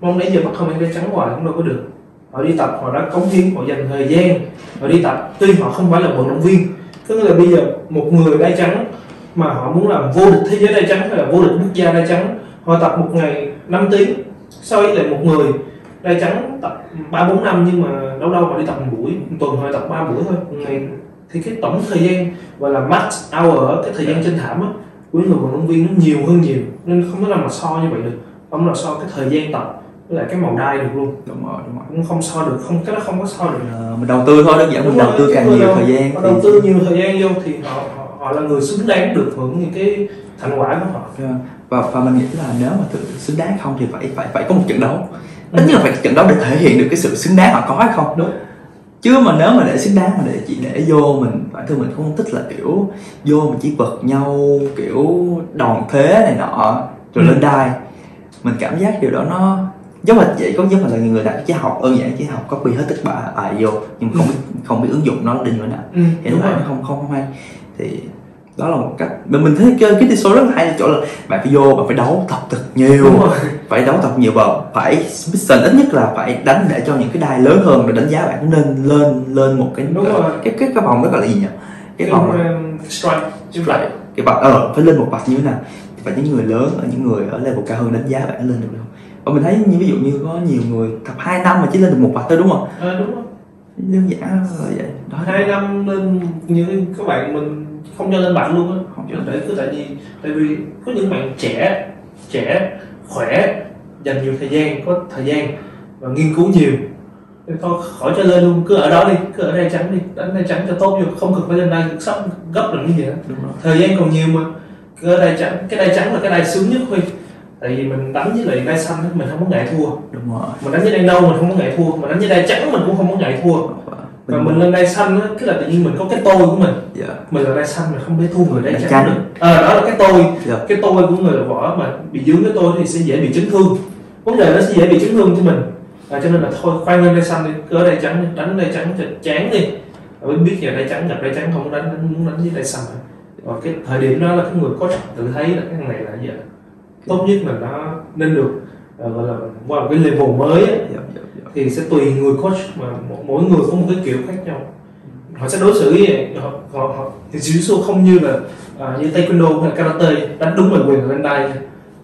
mong đến giờ bắt không ăn đai trắng hoài cũng đâu có được. Họ đi tập, họ đã cống hiến, họ dành thời gian, họ đi tập, tuy họ không phải là vận động viên. Có nghĩa là bây giờ một người đai trắng mà họ muốn làm vô địch thế giới đai trắng hay là vô địch quốc gia đai trắng, họ tập một ngày năm tiếng. Sau ấy là một người đai trắng tập ba bốn năm, nhưng mà đâu đâu họ đi tập một buổi, một tuần họ tập ba buổi thôi một ngày. Thì cái tổng thời gian gọi là max hour, cái thời gian trên thảm á, của người vận động viên nó nhiều hơn nhiều, nên không thể nào mà so như vậy được, không là so cái thời gian tập là cái màu đai được luôn. Đúng rồi, đúng rồi. Cũng không so được, không cái đó không có so được. À, mình đầu tư thôi, đơn giản mình đầu tư càng nhiều thời gian. Đầu tư nhiều thời gian vô thì họ, họ họ là người xứng đáng được hưởng những cái thành quả của họ. Yeah. Và và mình nghĩ là nếu mà tự xứng đáng không thì phải phải phải có một trận đấu. Tất nhiên là phải trận đấu để thể hiện được cái sự xứng đáng họ có hay không. Đúng. Chứ mà nếu mà để xứng đáng mà để chỉ để vô mình, bản thân mình không thích là kiểu vô mình chỉ vật nhau kiểu đòn thế này nọ rồi lên đai. Mình cảm giác điều đó nó giống là vậy, có giống là người đã chỉ học đơn giản, chỉ học copy hết tất cả bài vô nhưng mà không biết, không biết ứng dụng nó đi nữa nào, ừ, thì nó không không không hay. Thì đó là một cách mình mình thấy cái cái số rất hay là chỗ là bạn phải vô, bạn phải đấu tập thật nhiều, phải đấu tập nhiều vào, phải submission ít nhất là phải đánh để cho những cái đai lớn hơn rồi đánh giá bạn nên lên lên một cái cái cái cái vòng đó gọi là gì nhỉ, cái vòng strike strike cái vòng ờ phải lên một bậc như thế nào, và những người lớn ở những người ở level cao hơn đánh giá bạn lên được không. Và mình thấy như ví dụ như có nhiều người tập hai năm mà chỉ lên được một bậc thôi, đúng không? Ờ à, đúng rồi. Đơn giản là vậy. Đó. hai năm lên như các bạn mình không cho lên bậc luôn á, không cho để cứ tại vì tại vì có những bạn trẻ trẻ khỏe, dành nhiều thời gian, có thời gian và nghiên cứu nhiều. Thì thôi khỏi cho lên luôn, cứ ở đó đi, cứ ở đây trắng đi, đánh đây trắng cho tốt vô, không cần phải lên đây cực sắp gấp được như vậy. Đúng rồi. Thời gian còn nhiều mà. Cái đai trắng, cái đai trắng là cái đai sướng nhất thôi. Tại vì mình đánh với lại đai xanh mình không có ngại thua. Đúng rồi. Mình đánh với đai nâu mình không có ngại thua, mình đánh với đai trắng mình cũng không có ngại thua. Và mình lên đai xanh á, cứ là tự nhiên mình có cái tôi của mình. Yeah. Mình là đai xanh mình không thể thua người đai trắng, trắng được. Ờ à, đó là cái tôi. Yeah. Cái tôi của người võ mà bị dướng cái tôi thì sẽ dễ bị chấn thương. Vấn đề nó sẽ dễ bị chấn thương cho mình. À, cho nên là thôi khoan lên đai xanh đi, cứ ở đai trắng đánh đai trắng cho chán đi. Mới biết giờ đai trắng gặp đai trắng không đánh, đánh muốn đánh với đai xanh. Và cái thời điểm đó là cái người có tự thấy là cái này là gì ạ? Tốt nhất là nó nên được gọi là qua một cái level mới ấy, yeah, yeah, yeah. Thì sẽ tùy người coach mà mỗi người có một cái kiểu khác nhau, họ sẽ đối xử vậy. Họ họ, họ thì jiu-jitsu không như là à, như taekwondo hay karate đánh đúng bài quyền lên đây,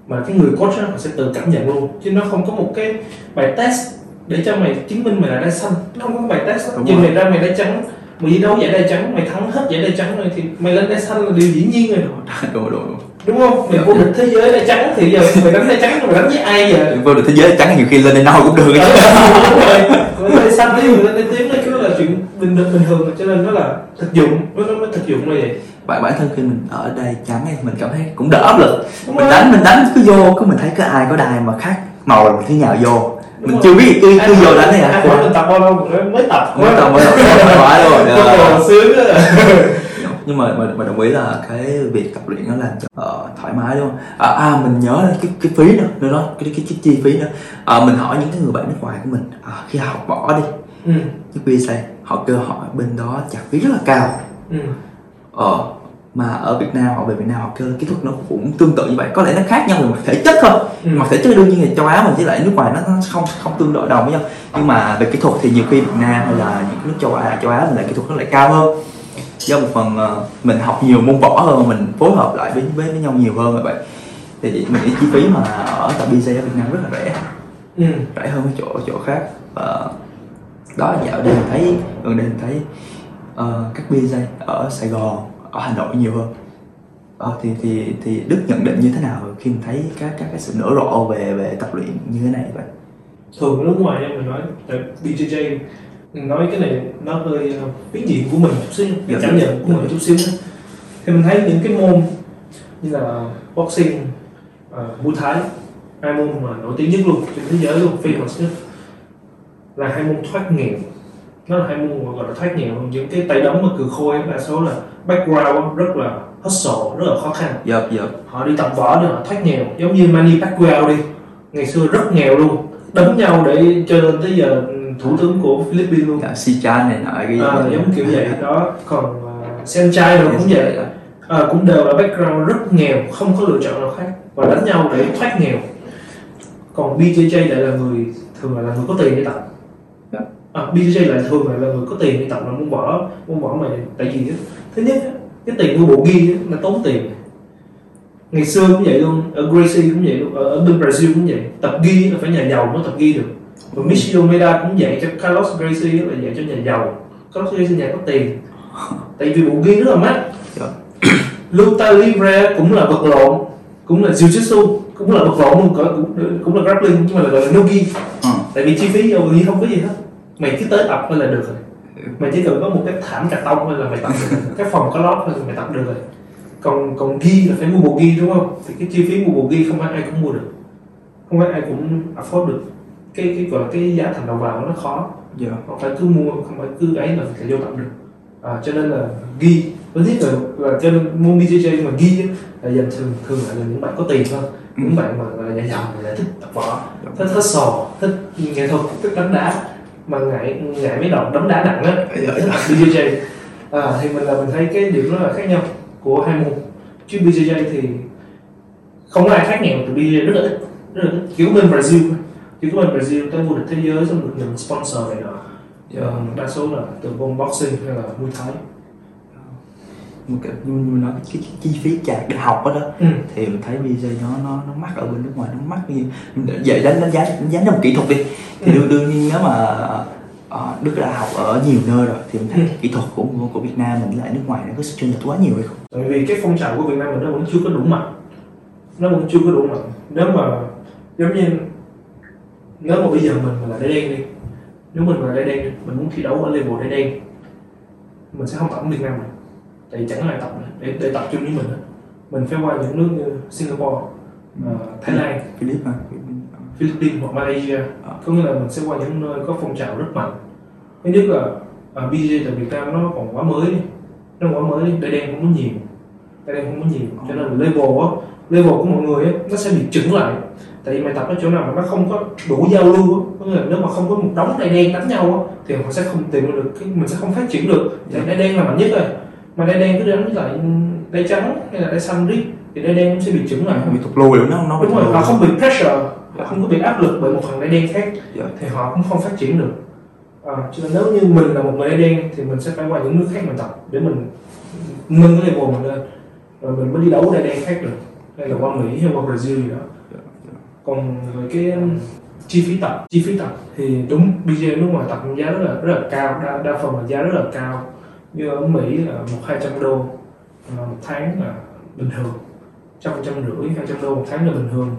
mà cái người coach ấy, họ sẽ tự cảm nhận luôn chứ nó không có một cái bài test để cho mày chứng minh mày là đai xanh, không có bài test gì mày ra mày đai trắng. Mày đi đâu giải đai trắng, mày thắng hết giải đai trắng rồi thì mày lên đai xanh là điều dĩ nhiên rồi. Đồ, đồ, đồ. Đúng không? Mày vô địch thế giới đai trắng thì giờ mày đánh đai trắng, mày đánh với ai vậy? Vô địch thế giới đai trắng nhiều khi lên đai nâu cũng được chứ. Đúng rồi. Còn đai xanh thì mình lên đai tím đó, đó là chuyện bình bình thường, cho nên nó là thực dụng, nó mới thực dụng là vậy. Bản bản thân khi mình ở đai trắng thì mình cảm thấy cũng đỡ áp lực. Đúng mình rồi. đánh mình đánh cứ vô, cứ mình thấy có ai có đai mà khác màu là mình cứ nhào vô. Đúng mình rồi. Chưa biết cứ cứ vô đánh này hả? Anh mới tập bao lâu mới mới tập mới tập mới tập mới rồi sướng. Nhưng mà mình đồng ý là cái việc tập luyện nó làm cho uh, thoải mái đúng không? À, à mình nhớ là cái cái phí nữa, nữa đó cái cái, cái chi phí nữa. À, mình hỏi những cái người bạn nước ngoài của mình à, khi học võ đi, ừ. như bê xê họ kêu hỏi bên đó trả phí rất là cao. Ừ. Ờ, mà ở Việt Nam họ về Việt Nam họ kêu kỹ thuật nó cũng tương tự như vậy, có lẽ nó khác nhau về mặt thể chất thôi. Ừ. Mặt thể chất đương nhiên là châu Á mình với lại nước ngoài nó không không tương đối đồng với nhau, nhưng mà về kỹ thuật thì nhiều khi Việt Nam hay là những nước châu Á châu Á mình lại kỹ thuật nó lại cao hơn, do một phần mình học nhiều môn võ hơn, mình phối hợp lại với với, với nhau nhiều hơn rồi vậy. Thì mình nghĩ chi phí mà ở tại bê xê ở Việt Nam rất là rẻ, ừ. rẻ hơn cái chỗ chỗ khác. Và đó dạo đây mình thấy gần đây mình thấy uh, các bê xê ở Sài Gòn ở Hà Nội nhiều hơn. Ờ, thì thì thì Đức nhận định như thế nào khi mình thấy các các cái sự nở rộ về về tập luyện như thế này vậy? Thường ở nước ngoài em mình nói tại bê jê jê mình nói cái này nó hơi phiến diện của mình chút xíu, cái cảm nhận của mình chút xíu. Thì mình thấy những cái môn như là boxing, uh, Muay Thái, hai môn mà nổi tiếng nhất luôn trên thế giới luôn, famous nhất là hai môn thoát nghèo. Nó là hai môn gọi là thoát nghèo, những cái tay đấm mà cừ khôi đa số là background rất là hustle, rất là khó khăn. Dạ, dạ. Họ đi tập võ để họ thoát nghèo, giống như Manny Pacquiao đi, ngày xưa rất nghèo luôn, đấm nhau để cho nên tới giờ thủ tướng của Philippines luôn. Dạ, Sichan này nọ cái à, giống kiểu vậy đó. Còn uh, Senchai rồi cũng vậy, à, cũng đều là background rất nghèo, không có lựa chọn nào khác và đánh nhau để thoát nghèo. Còn bê jê jê lại là người thường là, là người có tiền để tập. À, bê jê jê lại thường là người có tiền đi tập là muốn bỏ muốn bỏ mày, tại vì thứ nhất cái tiền mua bộ ghi là tốn tiền, ngày xưa cũng vậy luôn, ở Gracie cũng vậy luôn, ở bên Brazil cũng vậy, tập ghi là phải nhà giàu mới tập ghi được. Và Mitsuyo Maeda cũng dạy cho Carlos Gracie là dạy cho nhà giàu, Carlos Gracie nhà có tiền, tại vì bộ ghi rất là mắc. Luta Livre cũng là vật lộn, cũng là Jiu Jitsu, cũng là vật lộn luôn, cũng cũng là grappling nhưng mà là gọi là no gi, tại vì chi phí hầu như không có gì hết. Mày cứ tới tập thôi là được rồi, mày chỉ cần có một cái thảm cà tông thôi là mày tập được, cái phòng có lót thôi là mày tập được rồi. Còn còn ghi là phải mua bộ ghi đúng không? Thì cái chi phí mua bộ ghi không phải ai cũng mua được, không phải ai cũng afford được. Cái cái gọi là cái giá thành đầu vào nó khó, dạ. Không phải cứ mua, không phải cứ ấy là phải vô tập được. À, cho nên là ghi, với thiết là, là cho nên mua bê jê jê mà ghi là dành thường thường là những bạn có tiền thôi, những bạn mà là nhà giàu là thích tập võ, thích hết sò, thích nghệ thuật, thích đánh đá. Mà ngại ngại mấy đòn đấm đá nặng á, bê jê jê à, thì mình là mình thấy cái điểm nó là khác nhau của hai môn. Chứ bê jê jê thì không ai khác nghèo từ bê jê jê rất là ít, rất là ít. Kiểu bên Brazil, kiểu bên Brazil tới vô địch thế giới xong được nhận sponsor này nọ, yeah. Đa số là từ môn boxing hay là Muay Thái. Nhưng mà nói cái chi phí chạc để học đó, đó ừ. thì mình thấy bê jê nó nó nó mắc ở bên nước ngoài, nó mắc như vậy. Đánh đánh giá đánh giá nó một kỹ thuật đi thì ừ. đương, đương nhiên nếu mà uh, Đức đã học ở nhiều nơi rồi thì mình thấy ừ. kỹ thuật của của Việt Nam mình lại nước ngoài nó có sự chênh lệch quá nhiều hay không? Tại vì cái phong trào của Việt Nam mình nó vẫn chưa có đủ mạnh, nó vẫn chưa có đủ mạnh. Nếu mà giống như nếu mà bây giờ mình mà là đáy đen đi, nếu mình mà là đáy đen đi, mình muốn thi đấu ở level đáy đen, mình sẽ không tập ở Việt Nam mình. Tại chẳng ai tập để, để tập chung với mình đó. Mình phải qua những nước như Singapore, Thái Lan, Philippines, Philippines hoặc Malaysia. Có nghĩa là mình sẽ qua những nơi có phong trào rất mạnh. Thứ nhất là bê jê jê tại Việt Nam nó còn quá mới, nó quá mới, đai đen không có nhiều, đai đen không có nhiều, cho nên là level á, level của mọi người á, nó sẽ bị chững lại. Tại vì mày tập ở chỗ nào mà nó không có đủ giao lưu, có nghĩa là nếu mà không có một đống đai đen đánh nhau thì họ sẽ không tìm được, mình sẽ không phát triển được. Tại đai đen là mạnh nhất rồi, mà đai đen cứ đánh với lại đai trắng hay là đai xanh riết thì đai đen cũng sẽ bị chững lại, bị thụt lùi, nó nó đúng rồi, họ không bị pressure, họ không có bị áp lực bởi một thằng đai đen khác thì họ cũng không phát triển được. À, cho nên nếu như mình là một người đen thì mình sẽ phải qua những nước khác mình tập để mình nâng cái level mình lên, rồi mình mới đi đấu đai đen khác được, hay là qua Mỹ hay qua Brazil gì đó. Còn về cái chi phí tập, chi phí tập thì đúng, bê jê nước ngoài tập giá rất là rất là cao, đa, đa phần là giá rất là cao. Như ở Mỹ là một hai trăm đô một tháng là bình thường, trăm trăm rưỡi hai trăm đô một tháng là bình thường.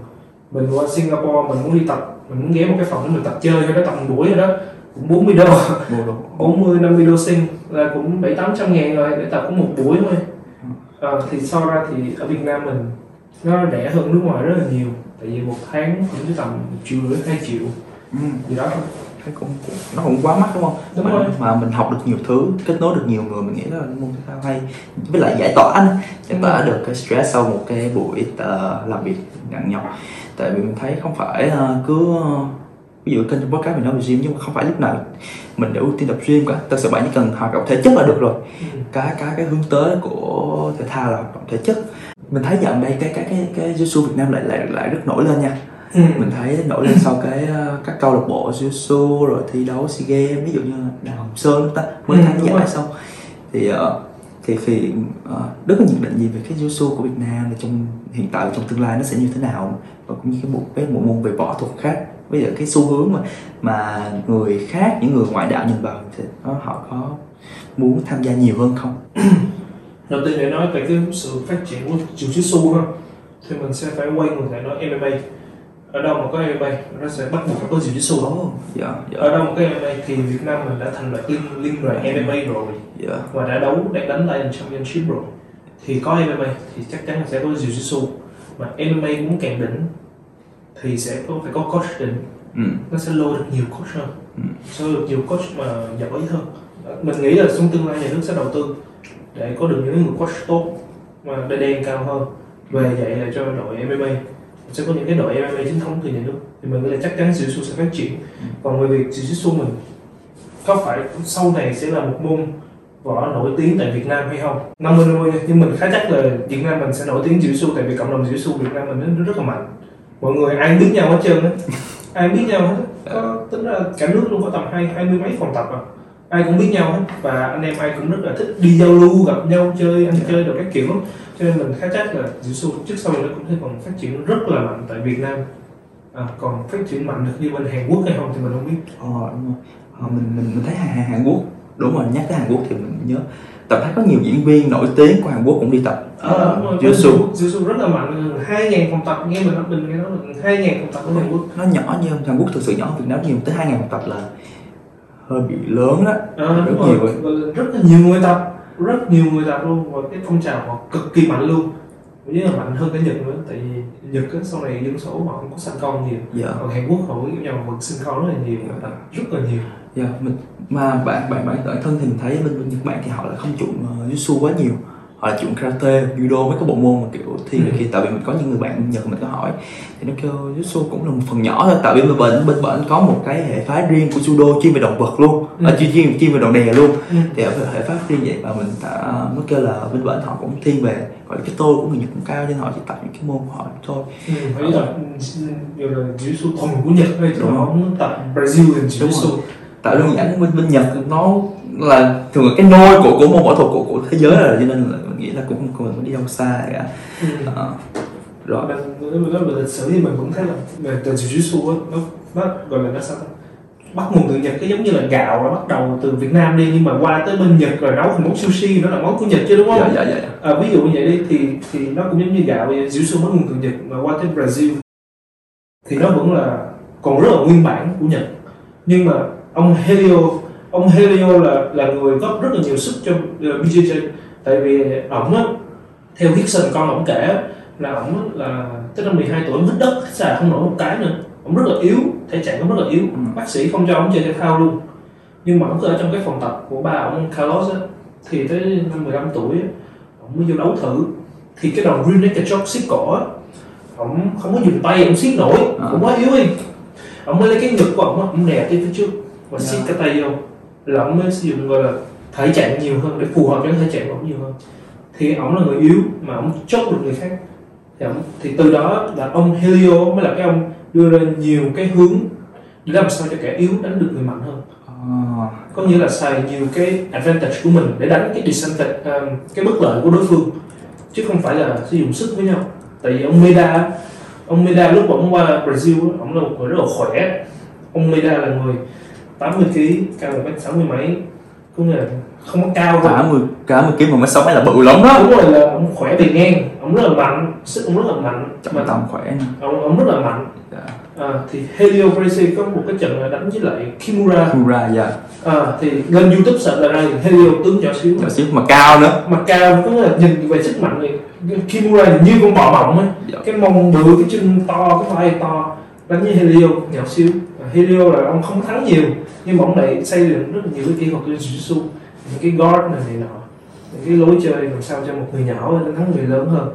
Mình qua Singapore mình muốn đi tập, mình muốn ghé một cái phòng để mình tập chơi hay nó tập một buổi rồi đó, cũng bốn mươi đô, bốn mươi năm mươi đô sinh là cũng bảy tám trăm ngàn rồi để tập cũng một buổi thôi. À, thì so ra thì ở Việt Nam mình nó rẻ hơn nước ngoài rất là nhiều, tại vì một tháng cũng chỉ tầm một triệu rưỡi hai triệu ừ. gì đó thôi. Thấy cũng, cũng nó cũng quá mắc đúng không? Đúng mà, rồi. Mà mình học được nhiều thứ, kết nối được nhiều người, mình nghĩ là môn thể thao hay, với lại giải tỏa anh giải tỏa được cái stress sau một cái buổi uh, làm việc nặng nhọc. Tại vì mình thấy không phải uh, cứ uh, ví dụ kênh podcast mình nói về gym, nhưng mà không phải lúc nào mình đã ưu tiên tập gym cả. Thật sự bạn chỉ cần hoạt động thể chất là được rồi. ừ. cái cái cái hướng tới của thể thao là hoạt động thể chất. Mình thấy dạo đây cái cái cái cái jiu-jitsu Việt Nam lại lại lại rất nổi lên nha. ừ. Mình thấy nổi lên sau cái các câu lạc bộ jiu-jitsu rồi thi đấu SEA Games, ví dụ như Đào Hồng Sơn ta mới tham gia xong thì thì thì Đức có nhận định gì về cái jiu-jitsu của Việt Nam trong hiện tại, trong tương lai nó sẽ như thế nào, và cũng như cái bộ cái bộ môn về võ thuật khác, bây giờ cái xu hướng mà mà người khác, những người ngoại đạo nhìn vào thì họ có muốn tham gia nhiều hơn không? Đầu tiên để nói về cái sự phát triển của Jiu Jitsu ha, thì mình sẽ phải quay ngược lại nói em em a. Ở đâu mà có em em a nó sẽ bắt buộc phải có Jiu Jitsu. Oh, yeah, yeah. Ở đâu mà có em em a thì Việt Nam mình đã thành lập liên liên đoàn em em a rồi, yeah. và đã đấu đã đánh lại Lion Championship rồi, thì có em em a thì chắc chắn là sẽ có Jiu Jitsu. Mà em em a muốn càng đỉnh thì sẽ có, phải có coach đỉnh, mm. nó sẽ lôi được nhiều coach hơn, mm. sẽ lôi được nhiều coach mà giỏi hơn. Mình nghĩ là trong tương lai nhà nước sẽ đầu tư để có được những người coach tốt mà đai đen cao hơn về dạy là cho đội em em a. Sẽ có những cái đội em em a chính thống từ nhà nước thì mình nghĩ là chắc chắn jiu-jitsu sẽ phát triển. Còn về việc jiu-jitsu mình có phải sau này sẽ là một môn võ nổi tiếng tại Việt Nam hay không, năm mươi năm mươi, nhưng mình khá chắc là Việt Nam mình sẽ nổi tiếng jiu-jitsu, tại vì cộng đồng jiu-jitsu Việt Nam mình nó rất là mạnh, mọi người ai biết nhau hết trơn á, ai biết nhau hết, có tính là cả nước luôn có tầm hai hai mươi mấy phòng tập à, ai cũng biết nhau hết, và anh em ai cũng rất là thích đi giao lưu, gặp nhau chơi ăn chơi đồ các kiểu lắm. Cho nên mình khá chắc là jiu-jitsu trước sau này nó cũng thấy còn phát triển rất là mạnh tại Việt Nam. À, còn phát triển mạnh được như bên Hàn Quốc hay không thì mình không biết. Ờ đúng rồi, ờ, mình mình mình thấy Hàn Hàn Quốc, đúng rồi, nhắc tới Hàn Quốc thì mình nhớ tập thấy có nhiều diễn viên nổi tiếng của Hàn Quốc cũng đi tập jiu-jitsu. Uh, jiu-jitsu rất là mạnh, hai nghìn phòng tập, nghe mình nói mình nghe nói là hai nghìn phòng tập của Hàn Quốc. Nó nhỏ như Hàn Quốc, thực sự nhỏ, Việt Nam nhiều tới hai nghìn phòng tập là hơi bị lớn đó. À, rất nhiều rồi. Rất là nhiều người tập, rất nhiều người tập luôn, và cái phong trào họ cực kỳ mạnh luôn. Mình nghĩ là mạnh hơn cả Nhật nữa, tại vì Nhật á, sau này dân số họ không có sanh con nhiều. Dạ. Còn Hàn Quốc họ cũng nhau mà sinh con rất là nhiều, người tập rất là nhiều. Dạ, mình mà bạn bạn bản thân thì mình thấy bên, bên Nhật Bản thì họ lại không chuộng uh, jiu-jitsu quá nhiều. Họ là chuộng karate, judo, mấy cái bộ môn mà kiểu thi ừ. khi tại vì mình có những người bạn Nhật mình có hỏi thì nó kêu jiu-jitsu cũng là một phần nhỏ thôi, tại vì bên bên bên bản có một cái hệ phái riêng của judo chuyên về động vật luôn, ừ. à, chuyên chuyên chuyên về đầu đè luôn, ừ. thì ở hệ phái riêng vậy. Và mình đã, mới kêu là bên bản họ cũng thiên về gọi là cái tôi của người Nhật cũng cao, nên họ chỉ tập những cái môn của họ thôi. Bây giờ jiu-jitsu thuần của Nhật thôi, họ muốn tập Brazil làm jiu-jitsu. Tại đơn giản bên bên Nhật nó là thường là cái nôi của của môn võ thuật của của thế giới rồi, cho nên là mình nghĩ là cũng còn đi đâu xa cả. Ừ. À, rồi mình mình nói về lịch sử thì mình cũng thấy là về từ jiu-jitsu nó nó gọi là nó sao bắt nguồn từ Nhật, cái giống như là gạo nó bắt đầu từ Việt Nam đi, nhưng mà qua tới bên Nhật rồi nấu thành món sushi, nó là món của Nhật chứ đúng không? Dạ dạ dạ. À, ví dụ như vậy đi thì thì nó cũng giống như gạo, jiu-jitsu bắt nguồn từ Nhật mà qua tới Brazil thì nó vẫn là còn rất là nguyên bản của Nhật, nhưng mà ông Helio ông Helio là là người góp rất là nhiều sức cho bê jê jê, tại vì ổng á, theo Hickson con ổng kể là ổng là tức là mười hai tuổi ổng hít đất, hít xà không nổi một cái nữa, ổng rất là yếu, thể trạng ổng rất là yếu, ừ. bác sĩ không cho ổng chơi thể thao luôn. Nhưng mà ổng cứ ở trong cái phòng tập của ba ổng Carlos á, thì tới năm mười lăm tuổi á, ổng mới vô đấu thử. Thì cái đòn rear naked choke siết cổ á, ổng không có dùng tay, ổng siết nổi, ổng quá yếu đi. Ổng mới lấy cái ngực của ổng, ổng đè tới phía trước và siết cái tay vô, là ổng mới sử dụng gọi là thể trạng nhiều hơn để phù hợp với thể trạng của ổng nhiều hơn. Thì ổng là người yếu mà ổng chốt được người khác. Thì, ổng, thì từ đó là ông Helio mới là cái ông đưa ra nhiều cái hướng để làm sao cho kẻ yếu đánh được người mạnh hơn. À. Có nghĩa là xài nhiều cái advantage của mình để đánh cái disadvantage, um, cái bất lợi của đối phương, chứ không phải là sử dụng sức với nhau. Tại vì ông Maeda, ông Maeda lúc ổng qua Brazil, ổng là một người rất là khỏe. Ông Maeda là người tám mươi ki lô gam, cao một mét sáu mươi mấy, cũng là không có cao cả rồi. Cả mười ký một mét sáu mấy là bự lắm đó. Đúng rồi, là ông khỏe về ngang, ông rất là mạnh, sức ông rất là mạnh. Trọng tâm khỏe. Ông, ông rất là mạnh. Dạ. À, thì Helio Gracie có một cái trận đánh với lại Kimura. Kimura, dạ. À, thì lên YouTube sạch là ra Helio tướng nhỏ xíu. Nhỏ xíu mà cao nữa. Mà cao có là nhìn về sức mạnh thì Kimura như con bò mộng ấy. Dạ. Cái mông bự, cái chân to, cái vai to. Đánh với Helio nhỏ xíu. À, Helio là ông không thắng nhiều, nhưng mà ông lại xây dựng rất là nhiều cái kỹ thuật Jiu Jitsu, những cái guard này, này nọ, những cái lối chơi làm sao cho một người nhỏ hơn thắng người lớn hơn.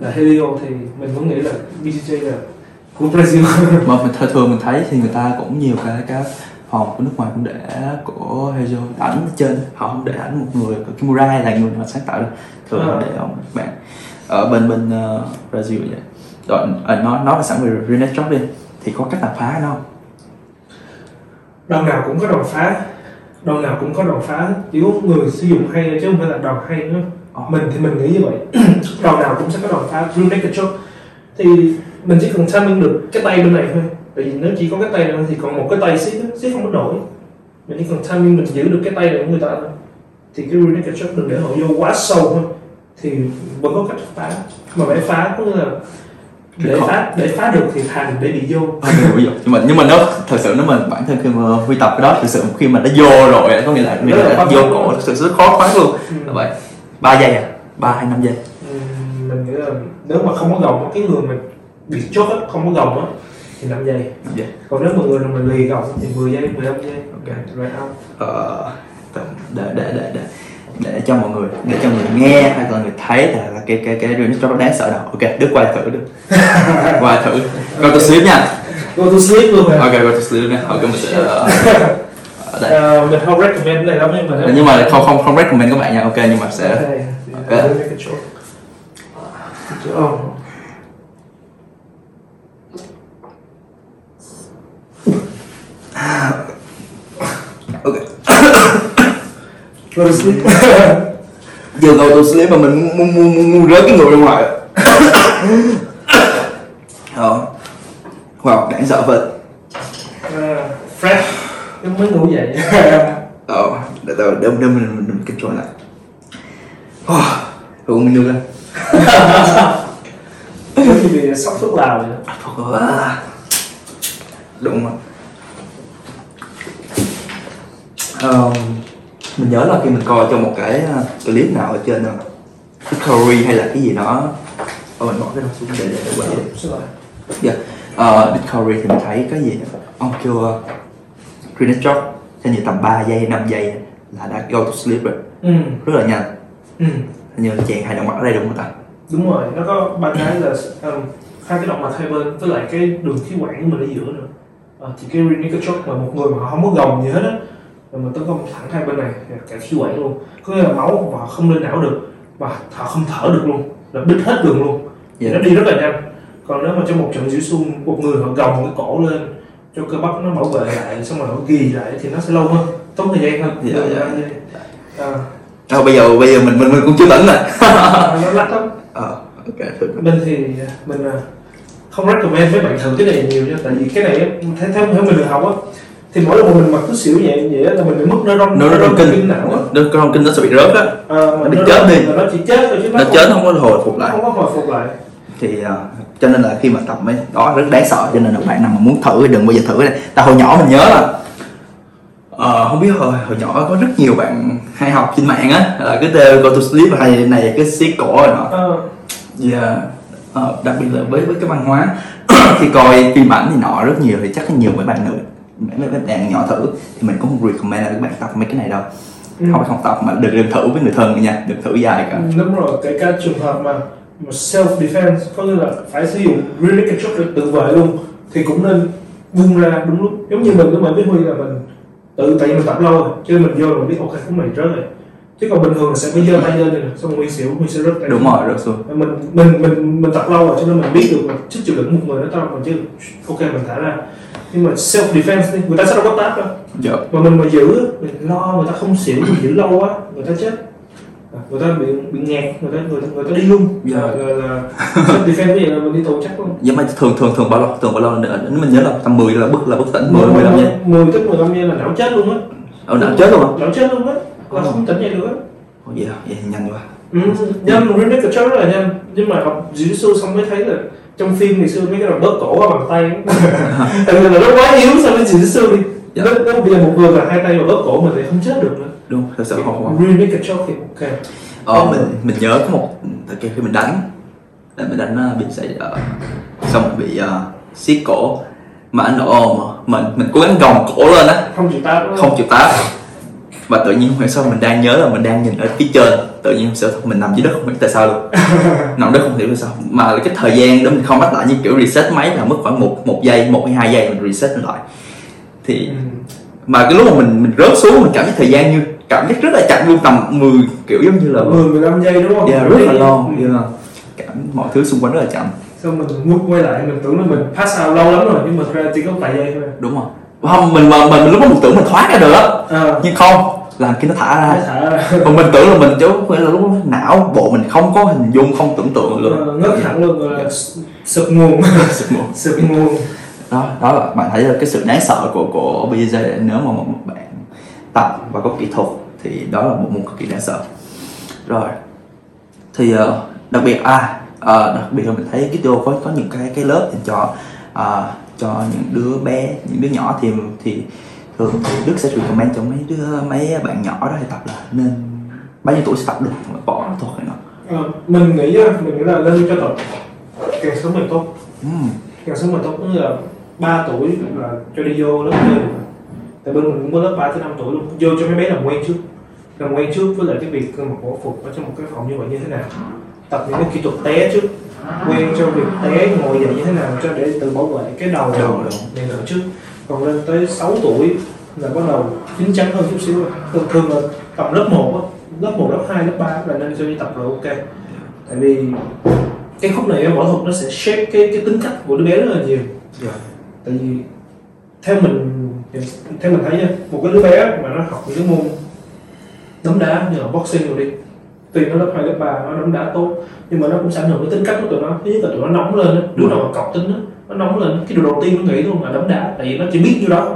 Là Helio thì mình cũng nghĩ là bê jê jê là của Brazil. Mà mình thường mình thấy thì người ta cũng nhiều cái các phòng của nước ngoài cũng để của Helio ảnh trên, họ không để ảnh một người của Kimura là người họ sáng tạo được, thường à. Họ để ông bạn ở bên bên uh, Brazil vậy. Rồi nói nói về sẵn về Renate Job đi, thì có cách đập phá không? Đòn nào cũng có đòn phá, đòn nào cũng có đòn phá, chỉ có người sử dụng hay chứ không phải là đòn hay nữa. Mình thì mình nghĩ như vậy. Đòn nào cũng sẽ có đòn phá. Rear naked choke thì mình chỉ cần timing được cái tay bên này thôi, tại vì nếu chỉ có cái tay này thì còn một cái tay siết siết không có nổi. Mình chỉ cần timing mình giữ được cái tay này của người ta thôi, thì cái rear naked choke đừng để họ vô quá sâu thôi, thì vẫn có cách phá. Mà phải phá có nghĩa là để phá, để phá được thì thành để bị vô. nhưng mà nhưng mà nó thật sự nó mình bản thân khi mà quy tập cái đó thực sự khi mà nó vô rồi có nghĩa là mình đã vô đúng cổ, thực sự rất khó khoắn luôn. Ừ. Vậy ba giây à, ba hay năm giây? Ừ, mình nghĩ là nếu mà không có gồng, cái người mình bị chốt hết không có gồng á thì năm giây. Năm giây. Còn nếu mà người mình lì gồng thì mười giây, mười lăm giây. Ok, rồi out. Ờ, để để để để để cho mọi người, để cho người nghe hay là người thấy là cái cái cái real nó đáng sợ đâu. Ok, đứa quay thử được. Quay thử. Go to sleep nha. Go to sleep luôn rồi. Ok, go to sleep nha. Ok, mình sẽ uh, mình không recommend này lắm nhưng mà nhưng mà không không không recommend các bạn nha. Ok, nhưng mà sẽ ok. Ok. Go to sleep. Giờ go to sleep mà mình muốn muốn muốn mu rớt cái người ra ngoài. Ờ. Wow, đáng sợ vậy. Uh, fresh. Em mới ngủ dậy. Ờ, để tao đâm đâm mình mình kịp chỗ lại. Wow, rồi mình nương lên. Cái bị sốc thuốc lào vậy. Wow. Đúng không? Ờ mình nhớ là khi mình coi trong một cái clip nào ở trên Curry hay là cái gì đó, ờ mình bỏ cái đó xuống để để quay đi. Ờ Curry thì mình thấy cái gì ông kêu Greenwich Job theo như tầm ba giây, năm giây là đã go to sleep rồi, ừ. rất là nhanh. Ừ. Như chèn hai động mạch ở đây đúng không ta? Đúng rồi, nó có ba cái là um, hai cái động mạch hai bên với lại cái đường khí quản của mình ở giữa nữa. À, thì cái Greenwich Job là một người mà không có gồng gì hết á. Rồi mình tấn công thẳng hai bên này, cả khí quản luôn. Có nghĩa là máu và không lên não được, và họ không thở được luôn, là đứt hết đường luôn. Vậy nó đi rất là nhanh. Còn nếu mà trong một trận jiu-jitsu, một người họ gồng cái cổ lên cho cơ bắp nó bảo vệ lại, xong rồi họ ghi lại thì nó sẽ lâu hơn, tốn thời gian hơn. Dạ, dạ. À. À, bây giờ bây giờ mình mình, mình cũng chưa tỉnh rồi. Nó lắc lắm. À, okay. Mình thì mình không recommend với bạn thử cái này nhiều nha, tại vì cái này theo theo mình được học á. Thì mỗi lần mình mà cứ xỉu vậy vậy là mình bị mất neuron neuron kinh não á, neuron kinh nó sẽ bị rớt á, nó bị chết đi, nó chỉ chết thôi chứ nó chết không có hồi phục lại, không có hồi phục lại. Thì uh, cho nên là khi mà tập mấy đó rất đáng sợ, cho nên là bạn nào mà muốn thử đừng bao giờ thử cái này. Tại hồi nhỏ mình nhớ là uh, không biết hồi, hồi nhỏ có rất nhiều bạn hay học trên mạng á, là cái go to sleep hay này cái siết cổ rồi nọ. Dạ. uh, đặc biệt là với với cái văn hóa thì coi phim ảnh thì nọ rất nhiều, thì chắc là nhiều mấy bạn nữ, mấy bạn nhỏ thử thì mình cũng không recommend là các bạn tập mấy cái này đâu. Ừ. Không phải không tập mà đừng đừng thử với người thân nha, đừng thử dài cả. Đúng rồi, cái các trường hợp mà self defense có nghĩa là phải sử dụng really cái chốt để tự vệ luôn thì cũng nên buông ra đúng lúc. Giống như mình, mình biết Huy là mình tự tại vì mình tập lâu rồi chứ mình vô rồi mình biết ok cũng mày rớt rồi, chứ còn bình thường là sẽ phải giơ tay lên rồi xong Huy xỉu, Huy sẽ rớt tay. Đúng rồi, rớt xuống. Mình mình mình mình tập lâu rồi cho nên mình biết được sức chịu đựng một người nó tao, mình chứ ok mình thả ra. Nhưng mà self defense đi, người ta sẽ đâu có tát đâu. Dạ. Mà mình mà giữ, mình lo người ta không xỉu, mình giữ lâu quá người ta chết, người ta bị bị nghẹt, người ta người ta, người ta đi luôn. Dạ. Là, là, là self defense vậy là mình đi tù chắc luôn. Nhưng mà thường thường thường bao lâu thường bao lâu nữa, mình nhớ là tầm mười là bức là bức tỉnh mười mười lăm giây. Mười tới mười lăm giây là não chết luôn á. Ở não chết luôn. Não chết luôn á, là không tỉnh dậy được á. Ôi vậy vậy nhanh quá. Ừ, nhanh, remake cái chó rất là nhanh. Nhưng mà học Jiu-Jitsu xong mới thấy là trong phim ngày xưa mấy cái là bóp cổ qua bằng tay tại vì là nó quá yếu so với Jiu-Jitsu đi. Dạ. Nó bây giờ một người là hai tay mà bóp cổ mình thì không chết được nữa. Đúng, thật sự không quá. Remake cái chó thì ok. Ờ, mình mình nhớ có một thời kỳ khi mình đánh, là mình đánh bị xảy uh, xong bị uh, siết cổ mà anh ôm mà mình mình cố gắng gồng cổ lên á, không chịu tát, không chịu tát. Và tự nhiên hồi sau mình đang nhớ là mình đang nhìn ở phía trên, tự nhiên sợ thật mình nằm dưới đất không biết tại sao luôn. Nằm đất không hiểu tại sao mà là cái thời gian đó mình không bắt lại, như kiểu reset máy là mất khoảng một một giây một hay hai giây mình reset lại. Thì mà cái lúc mà mình mình rớt xuống mình cảm thấy thời gian như cảm giác rất là chậm luôn, tầm mười kiểu giống như là mười mười lăm giây đúng không? Dạ yeah, rất là lâu. Yeah. Cảm mọi thứ xung quanh rất là chậm. Xong mình ngước quay lại mình tưởng là mình pass out lâu lắm rồi nhưng mà ra chỉ có vài giây thôi. Đúng rồi. Không, mình mà mình lúc đó mình tưởng mình thoát ra được á. À. Nhưng không, làm khi nó thả ra, thả ra. Còn mình tưởng là mình chứ phải là lúc đó não bộ mình không có hình dung, không tưởng tượng được luôn. Ngất thẳng luôn là sụp nguồn. Sụp nguồn. Sụp nguồn. Đó, đó là bạn thấy là cái sự đáng sợ của của bê jê jê nếu mà một bạn tập và có kỹ thuật thì đó là một môn cực kỳ đáng sợ. Rồi. Thì đặc biệt à, à đặc biệt là mình thấy cái video có có những cái cái lớp dành cho à, cho những đứa bé, những đứa nhỏ thì thì thường thì Đức sẽ recommend cho mấy đứa mấy bạn nhỏ đó thì tập là nên bao nhiêu tuổi sẽ tập được mà bỏ nó thôi nó. À, mình nghĩ mình nghĩ là nên cho tập càng sớm càng tốt, uhm. càng sớm càng tốt, tức là ba tuổi là cho đi vô lớp chơi, tại bên mình cũng có lớp ba tới năm tuổi luôn, vô cho mấy bé làm quen trước, làm quen trước với lại cái việc mặc bộ phục ở trong một cái phòng như vậy như thế nào, tập những cái kỹ thuật té trước. Quen cho việc té ngồi dậy như thế nào cho để tự bảo vệ cái đầu này nữa trước. Còn lên tới sáu tuổi là bắt đầu chín chắn hơn chút xíu. Thường thường là tập lớp một, lớp một, lớp hai, lớp ba là nên cho đi tập rồi ok. Tại vì cái khúc này võ thuật nó sẽ shape cái, cái tính cách của đứa bé rất là nhiều. Yeah. Tại vì theo mình theo mình thấy nha, một cái đứa bé mà nó học những cái môn đấm đá như là boxing rồi đi, tùy nó lớp hai, lớp ba nó đấm đá tốt nhưng mà nó cũng sẽ ảnh hưởng đến tính cách của tụi nó. Thứ nhất là tụi nó nóng lên đó. Đứa nào mà cọc tính đó, nó nóng lên cái điều đầu tiên nó nghĩ luôn là đấm đá, tại vì nó chỉ biết như đó.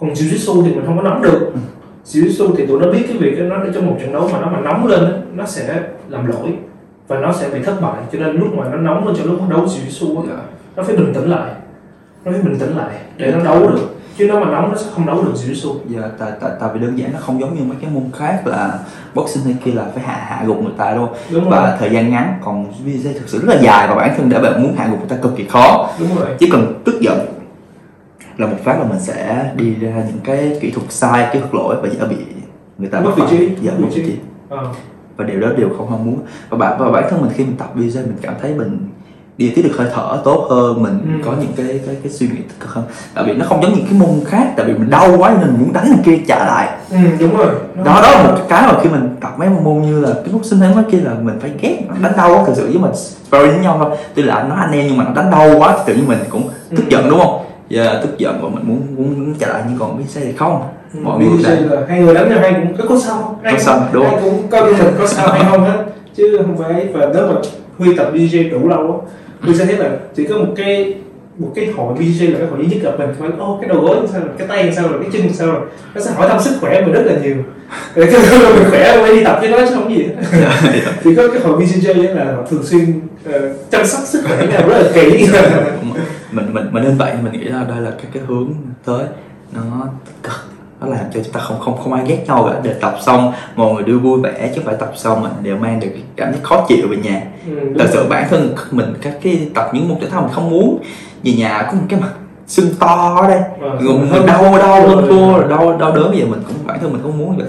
Còn jiu jitsu thì mình không có nóng được. Jiu jitsu thì tụi nó biết cái việc đó, nó trong một trận đấu mà nó mà nóng lên đó, nó sẽ làm lỗi và nó sẽ bị thất bại, cho nên lúc mà nó nóng lên trong lúc đấu jiu jitsu nó phải bình tĩnh lại, nó phải bình tĩnh lại để nó đấu được, chứ nó mà nóng nó sẽ không đấu được jiu jitsu. Dạ, tại tại tại vì đơn giản nó không giống như mấy cái môn khác là boxing hay kia là phải hạ hạ gục người ta luôn. Đúng và rồi. Thời gian ngắn, còn bê jê jê thực sự rất là dài và bản thân để bạn muốn hạ gục người ta cực kỳ khó. Đúng rồi. Chỉ cần tức giận là một phát là mình sẽ đi ra những cái kỹ thuật sai, kỹ thuật lỗi và dễ bị người ta mất vị trí, dễ mất vị trí. À. Và điều đó điều không ham muốn. Và bản và bản thân mình khi mình tập bê jê jê mình cảm thấy mình điều tiết được hơi thở tốt hơn, mình ừ. có những cái cái cái suy nghĩ tích cực hơn. Tại vì nó không giống những cái môn khác, tại vì mình đau quá nên mình muốn đánh thằng kia trả lại. Ừ, đúng rồi. Đúng đó rồi. Đó là một cái mà khi mình tập mấy môn như là cái boxing hay mấy kia là mình phải ghét đánh đau quá, thực sự với mình sparring với nhau thôi. Tuy là nó anh em nhưng mà nó đánh đau quá, tự nhiên mình cũng tức ừ. giận đúng không? Giờ yeah, tức giận và mình muốn muốn trả lại, nhưng còn biết xe thì không. Ừ, mọi người là hai người đánh nhau hay cũng có sao? Có sao? Đúng. Ai cũng có cái mình có sao hay không hết, chứ không phải và nếu mà Huy tập bê jê jê đủ lâu á, Huy sẽ thấy là chỉ có một cái một cái hội bê jê jê là cái hội duy nhất gặp mình phải ô oh, cái đầu gối làm sao rồi, cái tay làm sao rồi, cái chân làm sao rồi, nó sẽ hỏi thăm sức khỏe mình rất là nhiều. Để cái lúc mình khỏe mới đi tập với nó chứ không gì hết. Chỉ có cái hội bê jê jê là họ thường xuyên uh, chăm sóc sức khỏe nào rất là kỹ. mình mình mình nên vậy, mình nghĩ là đây là cái cái hướng tới nó cực nó làm cho chúng ta không không không ai ghét nhau cả. Để tập xong mọi người đưa vui vẻ chứ không phải tập xong mình đều mang được cảm thấy khó chịu về nhà. Ừ, thật sự bản thân mình các cái tập những môn thể thao mình không muốn, về nhà có một cái mặt sưng to ở đây, mình đau đau luôn cua rồi đau đau đớn, vậy mình cũng bản thân mình không muốn vậy.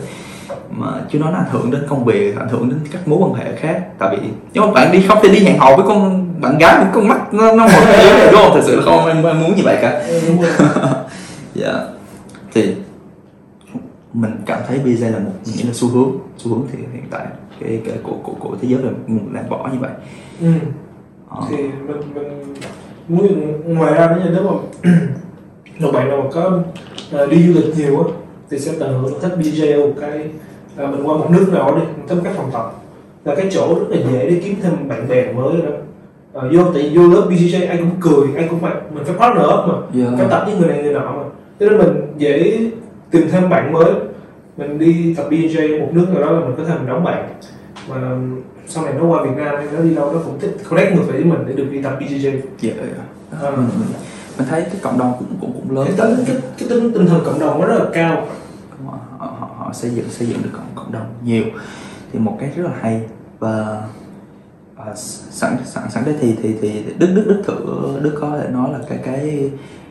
Mà chứ nó ảnh hưởng đến công việc, ảnh hưởng đến các mối quan hệ khác. Tại vì nếu mà bạn đi không thì đi hẹn hò với con bạn gái thì con mắt nó nó một cái đúng không? Thật sự là không em, em muốn như vậy cả. Dạ thì mình cảm thấy bê jê là một những là xu hướng xu hướng thì hiện tại cái cái của của của thế giới là làm võ như vậy. Ừ. Ờ. Thì mình mình muốn ngoài ra nữa, nếu mà nếu bạn nào mà có đi du lịch nhiều á thì sẽ tận hưởng thích bê jê một cái. À, mình qua một nước nào đi, mình tới các phòng tập là cái chỗ rất là dễ để kiếm thêm bạn bè mới đó. À, vô tại vô lớp bê jê ai cũng cười, ai cũng mặc mình phải partner nữa mà, yeah. phải tập với người này người nọ mà, thế nên mình dễ tìm thêm bạn mới. Mình đi tập bê jê một nước nào đó là mình có thể mình đóng bạn, mà sau này nó qua Việt Nam hay nó đi đâu nó cũng thích connect người với mình để được đi tập bê jê. Dạ. Yeah. À, mình, mình, mình thấy cái cộng đồng cũng cũng cũng lớn. Cái tính cái, cái tính tinh thần cộng đồng nó rất là cao. Họ, họ, họ xây dựng xây dựng được cộng, cộng đồng nhiều thì một cái rất là hay. Và uh, sẵn sẵn sẵn đây thì thì thì Đức Đức Đức thử Đức có thể nói là cái cái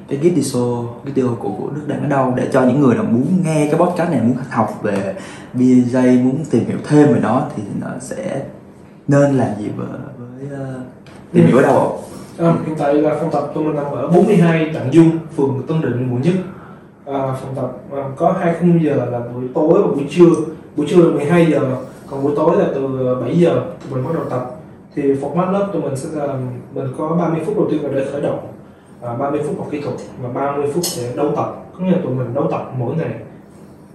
cái Gisio Gisio của của Đức đang ở đâu để cho những người nào muốn nghe cái podcast này, muốn học về bê jê, muốn tìm hiểu thêm về nó thì nó sẽ nên làm gì với, với uh, tìm hiểu ở đâu ạ? À, hiện tại là phòng tập tôi mình nằm ở bốn mươi hai Đặng Dung, phường Tân Định, quận Nhất. À, phòng tập à, có hai khung giờ là buổi tối và buổi trưa. Buổi trưa là mười hai giờ, còn buổi tối là từ bảy giờ tụi mình bắt đầu tập. Thì format lớp tụi mình sẽ là mình có ba mươi phút đầu tiên là để khởi động, à, ba mươi phút học kỹ thuật và ba mươi phút để đấu tập, có nghĩa là tụi mình đấu tập mỗi ngày.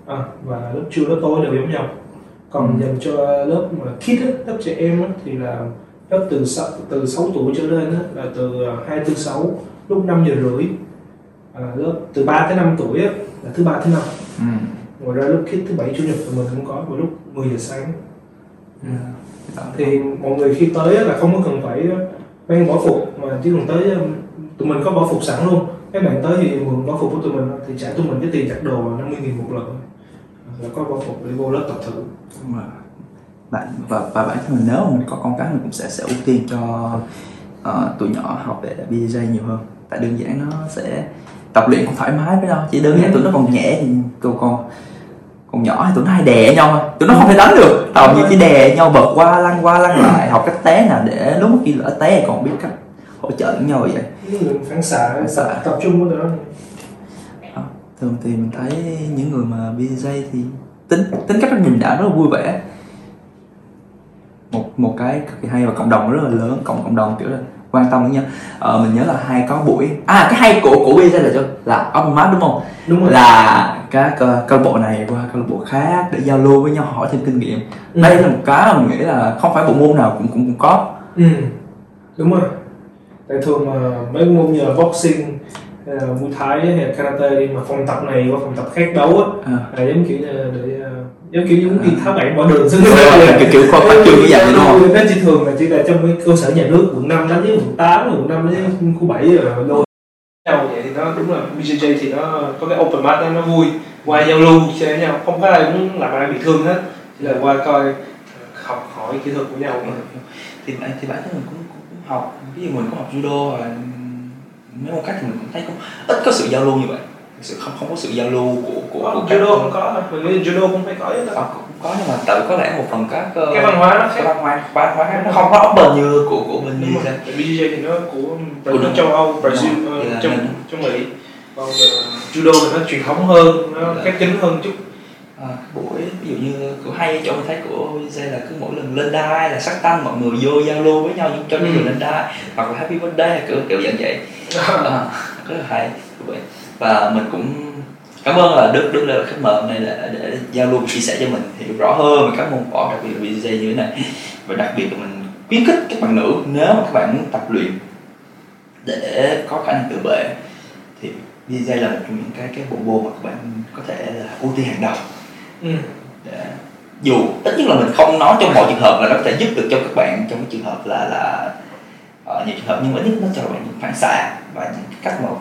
À, và lớp trưa lớp tối đều giống nhau. Còn ừ. dành cho lớp mà kids, lớp trẻ em ấy, thì là lớp từ từ sáu tuổi trở lên ấy, là từ hai bốn sáu lúc năm giờ rưỡi. À, lớp từ ba tới năm tuổi ấy, là thứ ba thứ năm. Ừ. Ngoài ra lớp kids thứ bảy chủ nhật tụi mình cũng có vào lúc mười giờ sáng. Ừ. Thì mọi người khi tới ấy, là không có cần phải mang bỏ phục, mà chỉ cần tới tụi mình có bỏ phục sẵn luôn. Các bạn tới thì mượn bỏ phục của tụi mình thì trả tụi mình cái tiền đặt đồ năm mươi nghìn một lần là có bỏ phục để vô lớp tập thử. Đúng rồi. Bạn và và bản thân mình nếu mình có con cái mình cũng sẽ sẽ ưu tiên cho uh, tụi nhỏ học về bê jê nhiều hơn. Tại đơn giản nó sẽ tập luyện cũng thoải mái với đâu, chỉ đơn giản tụi nó còn nhẹ thì tụi con còn nhỏ thì tụi nó hay đè nhau thôi, tụi nó không thể đánh được, tầm như chỉ đè nhau bật qua lăn qua lăn lại, học cách té nào để lúc khi lỡ té còn biết cách hỗ trợ lẫn nhau vậy. Phản xạ, phản xạ tập trung của tụi nó. À, thường thì mình thấy những người mà bê jê thì tính tính cách rất bình đẳng, rất là vui vẻ. Một một cái cực kỳ hay và cộng đồng rất là lớn, cộng cộng đồng kiểu là quan tâm nhá. Ờ, mình nhớ là hay có buổi à cái hay của của bê jê là cho là open mic đúng không? Đúng rồi. Là các uh, câu lạc bộ này qua câu lạc bộ khác để giao lưu với nhau, hỏi thêm kinh nghiệm. Ừ. Đây là một cái mà mình nghĩ là không phải bộ môn nào cũng cũng cũng có. Ừ. Đúng rồi. Tại thường mà mấy môn như là boxing, uh, Muay Thái hay Karate đi mà phòng tập này qua phòng tập khác đấu á, à. là giống kiểu là để uh, giống kiểu giống như à. Tháo bạn bỏ đường xuống cái kiểu, kiểu khoa phát trường như vậy đúng không? Nó chỉ thường là chỉ là trong cái cơ sở nhà nước quận năm đến với quận tám, quận năm đến khu bảy rồi lôi nhau vậy thì nó đúng là bê jê thì nó có cái open mic nó vui, qua giao lưu chơi với nhau, không có ai cũng làm ai bị thương hết, chỉ là qua coi học hỏi kỹ thuật của nhau. Ừ. Thì bản thì bản thân mình cũng, cũng, cũng học ví dụ mình cũng học judo và mấy môn khác thì mình cũng thấy cũng ít có sự giao lưu như vậy. Sự không không có sự giao lưu của của, của judo không, không có, mình judo cũng phải có chứ. À, cũng có nhưng mà tự có lẽ một phần các uh, cái văn hóa nó khác, văn hóa văn hóa nó không có open như của của mình. Đúng rồi. bê jê thì nó của của nước châu Âu, Brazil, uh, trong trong Mỹ. Còn uh, judo thì nó truyền thống hơn, nó khép kín hơn chút. À, buổi ví dụ như của hay chỗ mình thấy của bê jê là cứ mỗi lần lên đai là sắc tanh mọi người vô giao lưu với nhau, nhưng cho những ừ. người lên đai hoặc là happy birthday kiểu kiểu dạng vậy. À, rất là hay. Và mình cũng cảm ơn là Đức Đức là khách mời hôm nay là để giao lưu chia sẻ cho mình hiểu rõ hơn về các môn võ, đặc biệt là bê jê như thế này. Và đặc biệt là mình khuyến khích các bạn nữ nếu mà các bạn muốn tập luyện để có khả năng tự vệ thì bê jê là một trong những cái cái bộ môn mà các bạn có thể là ưu tiên hàng đầu. Ừ. Để, dù ít nhất là mình không nói trong mọi trường hợp là nó có thể giúp được cho các bạn trong cái trường hợp là là uh, nhiều trường hợp, nhưng ít nhất nó cho các bạn những phản xạ và những cách mà uh,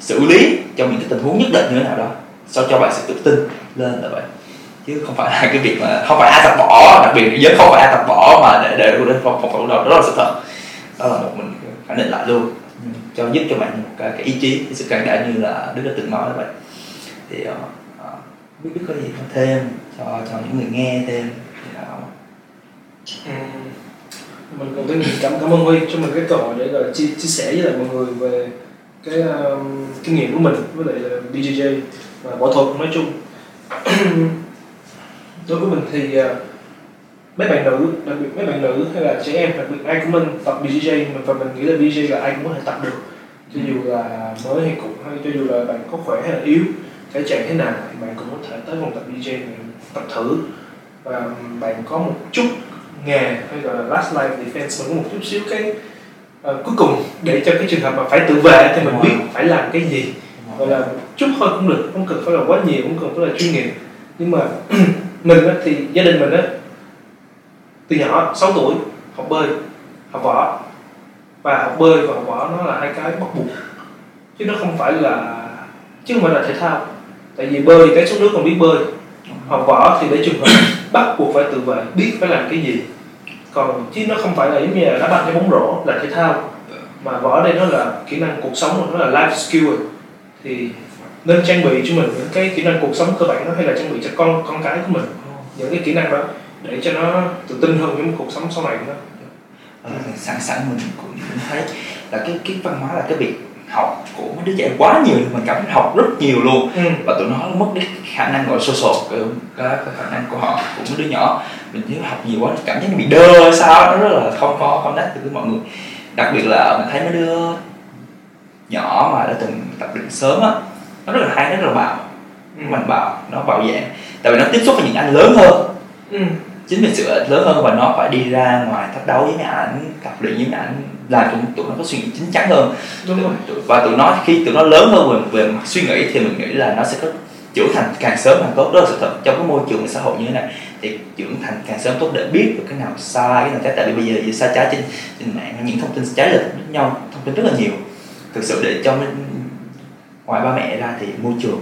xử lý trong những cái tình huống nhất định như thế nào đó. sao cho bạn sẽ tự tin lên là vậy, chứ không phải là cái việc mà không phải ai tập bỏ, đặc biệt giới không phải ai tập bỏ mà để để đến phòng phòng đó, đó là sự thật, đó là một mình khẳng định lại luôn cho giúp cho bạn một cái, cái ý chí, cái sự can đảm như là Đức đã từng nói là vậy. Thì uh, biết biết có gì có thêm cho cho những người nghe thêm thì đó. Ừ. Mình còn thêm cảm cảm ơn Huy cho mình cái cơ hội để là chia chia sẻ với lại mọi người về cái uh, kinh nghiệm của mình với lại là bê jê jê và võ thuật nói chung. Đối với mình thì uh, mấy bạn nữ, đặc biệt mấy bạn nữ hay là trẻ em, đặc biệt ai của mình tập bê jê jê, và mình nghĩ là bê jê jê là ai cũng có thể tập được, cho dù là mới hay cũ hay cho dù là bạn có khỏe hay là yếu, thể trạng thế nào thì bạn cũng có thể tới phòng tập bê jê jê này tập thử, và bạn có một chút nghề hay gọi là last line defense, mình có một chút xíu cái uh, cuối cùng để cho cái trường hợp mà phải tự vệ thì mình biết phải làm cái gì, gọi là chút thôi cũng được, không cần phải là quá nhiều, không cần phải là chuyên nghiệp. Nhưng mà mình á, thì gia đình mình á, từ nhỏ sáu tuổi học bơi, học võ, và học bơi và học võ nó là hai cái bắt buộc chứ nó không phải là chứ không phải là thể thao, tại vì bơi thì cái xuống nước còn biết bơi, học võ thì để trường hợp bắt buộc phải tự vệ, biết phải làm cái gì, còn chứ nó không phải là giống như là đá banh hay bóng rổ là thể thao, mà võ đây nó là kỹ năng cuộc sống, nó là life skill rồi. Thì nên trang bị cho mình những cái kỹ năng cuộc sống cơ bản đó, hay là trang bị cho con con cái của mình những cái kỹ năng đó để cho nó tự tin hơn với một cuộc sống sau này nữa. Ờ, sẵn sẵn mình cũng thấy là cái cái văn hóa là cái việc học của mấy đứa trẻ quá nhiều, mình cảm thấy học rất nhiều luôn, ừ. và tụi nó mất cái khả năng gọi social, cái, cái khả năng của họ, của mấy đứa nhỏ. Mình nếu học nhiều quá cảm thấy nó bị đơ hay sao, nó rất là không có connect được với mọi người. Đặc biệt là mình thấy mấy đứa nhỏ mà đã từng tập luyện sớm á, nó rất là hay, rất là bạo, mạnh bạo, nó bạo dạng, tại vì nó tiếp xúc với những anh lớn hơn. Ừ. Chính vì sự lớn hơn và nó phải đi ra ngoài thách đấu với mấy ảnh, tập luyện với mấy ảnh, làm tụi, tụi nó có suy nghĩ chín chắn hơn. Đúng rồi. Tụi, và tụi nó khi tụi nó lớn hơn về, về suy nghĩ thì mình nghĩ là nó sẽ có trưởng thành càng sớm càng tốt, đó là sự thật. Trong cái môi trường xã hội như thế này thì trưởng thành càng sớm tốt để biết được cái nào sai, cái nào trái, tại vì bây giờ sai trái trên, trên mạng những thông tin trái lệch với nhau, thông tin rất là nhiều. Thực sự để cho mình, ngoài ba mẹ ra thì môi trường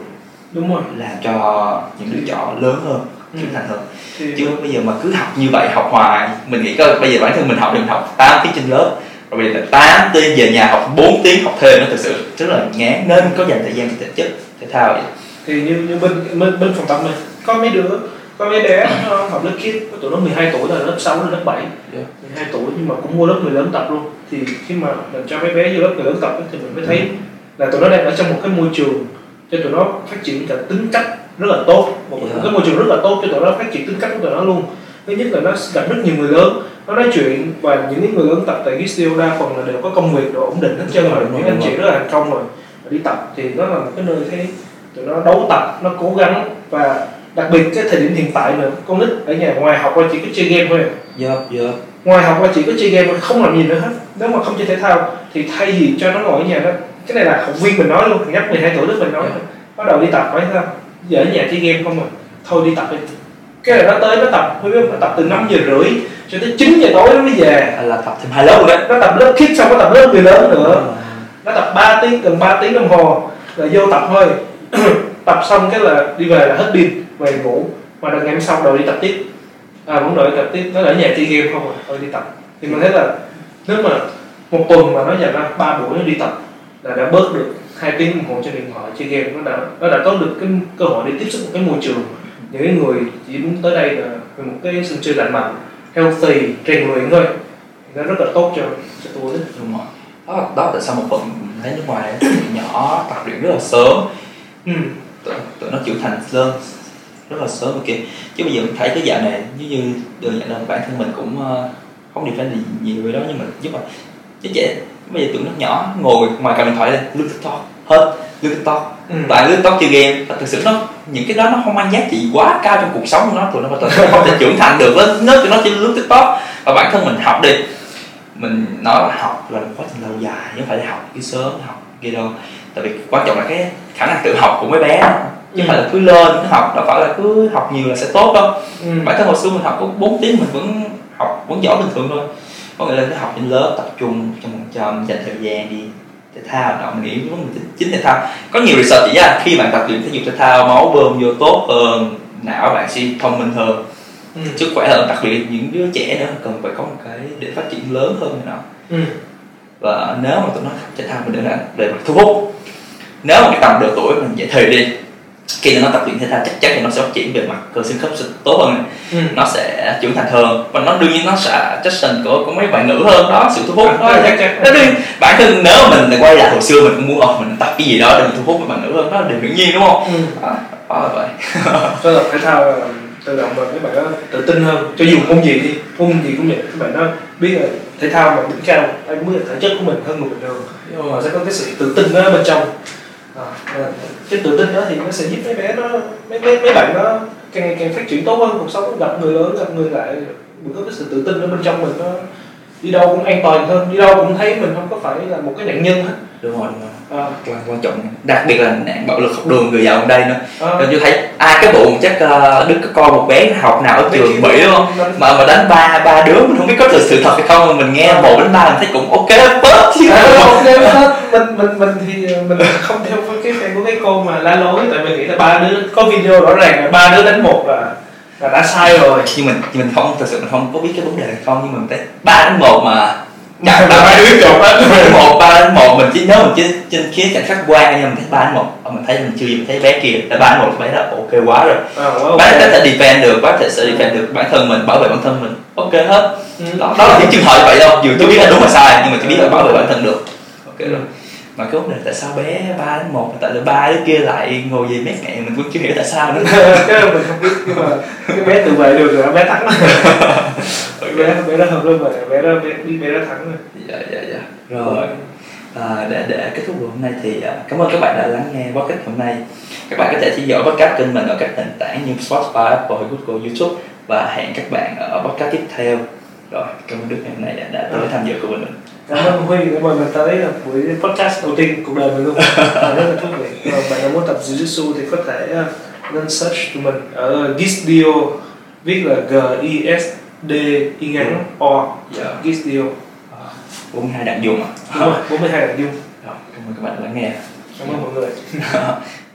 đúng rồi làm cho những đứa nhỏ lớn hơn, trưởng thành hơn. Ừ. Chứ bây giờ mà cứ học như vậy, học hoài, mình nghĩ coi bây giờ bản thân mình học thì mình học tám tiếng trên lớp, rồi bây giờ là tám tiếng về nhà học bốn tiếng học thêm, nó thực sự rất là ngán, nên có dành thời gian thể chất thể thao vậy. Thì như, như bên, bên bên phòng tập mình có mấy đứa, có mấy bé nó học lớp kids, tụi nó mười hai tuổi là lớp sáu đến lớp bảy, yeah. mười hai tuổi nhưng mà cũng mua lớp người lớn tập luôn. Thì khi mà mình cho mấy bé vô lớp người lớn tập thì mình mới thấy ừ. là tụi nó đang ở trong một cái môi trường cho tụi nó phát triển cả tính cách rất là tốt, một yeah. cái môi trường rất là tốt cho tụi nó phát triển tính cách của tụi nó luôn. Thứ nhất là nó gặp rất nhiều người lớn, nó nói chuyện, và những người lớn tập tại Gisio đa phần là đều có công việc, đồ ổn định hết trơn rồi, những anh chị rất là thành công rồi. Và đi tập thì nó là một cái nơi thấy tụi nó đấu tập, nó cố gắng, và đặc biệt cái thời điểm hiện tại nữa, con nít ở nhà ngoài học qua chỉ có chơi game thôi. Dạ, yeah, dạ. Yeah. Ngoài học qua chỉ có chơi game, không làm gì nữa hết. Nếu mà không chơi thể thao thì thay vì cho nó ngồi ở nhà đó, cái này là học viên mình nói luôn, nhắc mười hai tuổi lúc mình nói, yeah. bắt đầu đi tập phải sao? Giờ ở nhà chơi game không rồi, thôi đi tập đi. Cái là nó tới nó tập, nó tập từ năm giờ rưỡi cho tới chín giờ tối nó mới về. À, là tập thêm hai lớp đấy. Nó tập lớp kids xong nó tập lớp người lớn nữa. À. Nó tập ba tiếng, gần ba tiếng đồng hồ là vô tập thôi. Tập xong cái là đi về là hết pin, về ngủ. Mà đợt ngày hôm sau đòi đi tập tiếp. À muốn đợi tập tiếp, nó ở nhà chơi game không rồi, thôi đi tập. Thì mình thấy là nếu mà một tuần mà nó dành ra ba buổi nó đi tập là đã bớt được hai tiếng đồng hồ trên điện thoại chơi game, nó đã nó đã có được cái cơ hội để tiếp xúc một cái môi trường, những người chỉ muốn tới đây là một cái sân chơi lành mạnh, healthy, rèn luyện thôi, nó rất là tốt cho cho tôi đấy. Đúng rồi. Đó, đó tại sao một phần thấy nước ngoài nhỏ tập luyện rất là sớm, ừ. tụi, tụi nó trưởng thành lên rất là sớm kìa. Chứ bây giờ mình thấy cái dạng này như như đường dạng này bản thân mình cũng không điều phản gì nhiều về đó, nhưng mà giúp mà chứ trẻ bây giờ tụi nó nhỏ ngồi ngoài cầm điện thoại lên lướt TikTok hết, lướt TikTok, ừ. toàn lướt TikTok chơi game, và thực sự nó những cái đó nó không mang giá trị quá cao trong cuộc sống của nó, tụi nó không thể trưởng thành được đó. Nếu tụi nó chỉ lướt TikTok, và bản thân mình học đi, mình nói là học là một quá trình lâu dài, nhưng phải học cái sớm học kia đâu, tại vì quan trọng là cái khả năng tự học của mấy bé đó. Chứ ừ. phải là cứ lên cứ học, đâu phải là cứ học nhiều là sẽ tốt đâu. ừ. Bản thân hồi xưa mình học có bốn tiếng mình vẫn học vẫn giỏi bình thường thôi, có nghĩa là cái học trên lớp tập trung trong một trăm dành thời gian đi thể thao đó, mình nghĩ muốn mình thích chính thể thao. Có nhiều research chỉ ra khi bạn tập luyện thể dục thể thao, máu bơm vô tốt hơn, não bạn sẽ thông minh hơn, ừ. sức khỏe hơn. Đặc biệt những đứa trẻ nữa cần phải có một cái để phát triển lớn hơn nữa. Ừ. Và nếu mà tụi nó tập thể thao mình để để thu hút, nếu mà cái tầm độ tuổi mình dậy thì đi, khi nó tập luyện thể thao chắc chắn thì nó sẽ phát triển về mặt cơ xương khớp tốt hơn, ừ. nó sẽ trưởng thành hơn và nó đương nhiên nó sẽ chất sân của có mấy bạn nữ hơn đó, sự thu hút đó. Nó đương bản thân nếu mình lại quay lại hồi xưa mình cũng muốn học mình tập cái gì đó để mình thu hút bạn nữ hơn, đó là điều đương nhiên đúng không? Ừ. Đó là vậy. Tôi tập thể thao tự động mà các bạn nó tự tin hơn, cho dù môn gì đi, môn gì cũng vậy, các bạn nó biết là thể thao mà đỉnh cao, ai cũng biết là thể chất của mình hơn người bình thường, nhưng mà sẽ có cái sự tự tin ở bên trong. À, cái tự tin đó thì nó sẽ giúp mấy bé nó, mấy mấy mấy bạn nó càng càng phát triển tốt hơn cuộc sống, gặp người lớn gặp người lại mình có cái sự tự tin ở bên trong mình, nó đi đâu cũng an toàn hơn, đi đâu cũng thấy mình không có phải là một cái nạn nhân hết. Đúng rồi, đúng rồi. À. Quan trọng đặc biệt là nạn bạo lực học đường người giàu ở đây nữa. À. Nên tôi thấy ai cái vụ chắc uh, đứa con một bé học nào ở trường Mỹ đúng không? Đánh... mà mà đánh ba ba đứa mình không biết có sự thật hay không, mà mình nghe một đến ba mình thấy cũng ok hết chứ. Mình mình mình thì mình không theo cái fan của cái cô mà la lối, tại mình nghĩ là ba đứa có video rõ ràng là ba đứa đánh một là là đã sai rồi. Nhưng mình mình không thật sự mình không có biết cái vấn đề hay không, nhưng mình thấy ba đánh một mà chẳng là ba đứa chồng á, một ba đến một mình chỉ nhớ mình trên trên khía cạnh khách quan, nhưng mình thấy ba đến một mình thấy mình chưa gì mình thấy bé kia là ba đến một bé đó ok quá rồi, à, okay. Bé có thể defend được, bé thể sự defend được bản thân mình, bảo vệ bản thân mình ok hết. Ừ. Đó, đó là những trường hợp vậy đâu, dù tôi biết là đúng là sai nhưng mà tôi biết là bảo vệ bản thân được ok rồi. Mà cái vấn đề tại sao bé ba đến một, tại là ba đứa kia lại ngồi về mét mẹ mình cũng chưa hiểu tại sao nữa. Cái mình không biết, nhưng mà cái bé tự vệ được rồi, bé thắng. Bé bé đã hợp luôn rồi, bé đã bé, bé đã thắng rồi. Dạ dạ dạ. Rồi. À, để để kết thúc buổi hôm nay thì cảm ơn các bạn đã lắng nghe podcast hôm nay. Các bạn có thể theo dõi podcast kênh mình ở các nền tảng như Spotify, Apple, Google, YouTube và hẹn các bạn ở podcast tiếp theo. Rồi, cảm ơn Đức ngày hôm nay đã, đã tới tham dự của mình. Cảm ơn Huy, cảm ơn mình tới là buổi podcast đầu tiên cuộc đời mình luôn. Rất là thú vị. Bạn nào muốn tập Jiu Jitsu thì có thể lên search tụi mình ở Gisio, viết là G I S D I ngắn O, Gisio. bốn mươi hai đạn dung à? Đúng rồi, bốn mươi hai đạn dung. Cảm ơn các bạn đã lắng nghe. Cảm ơn mọi người.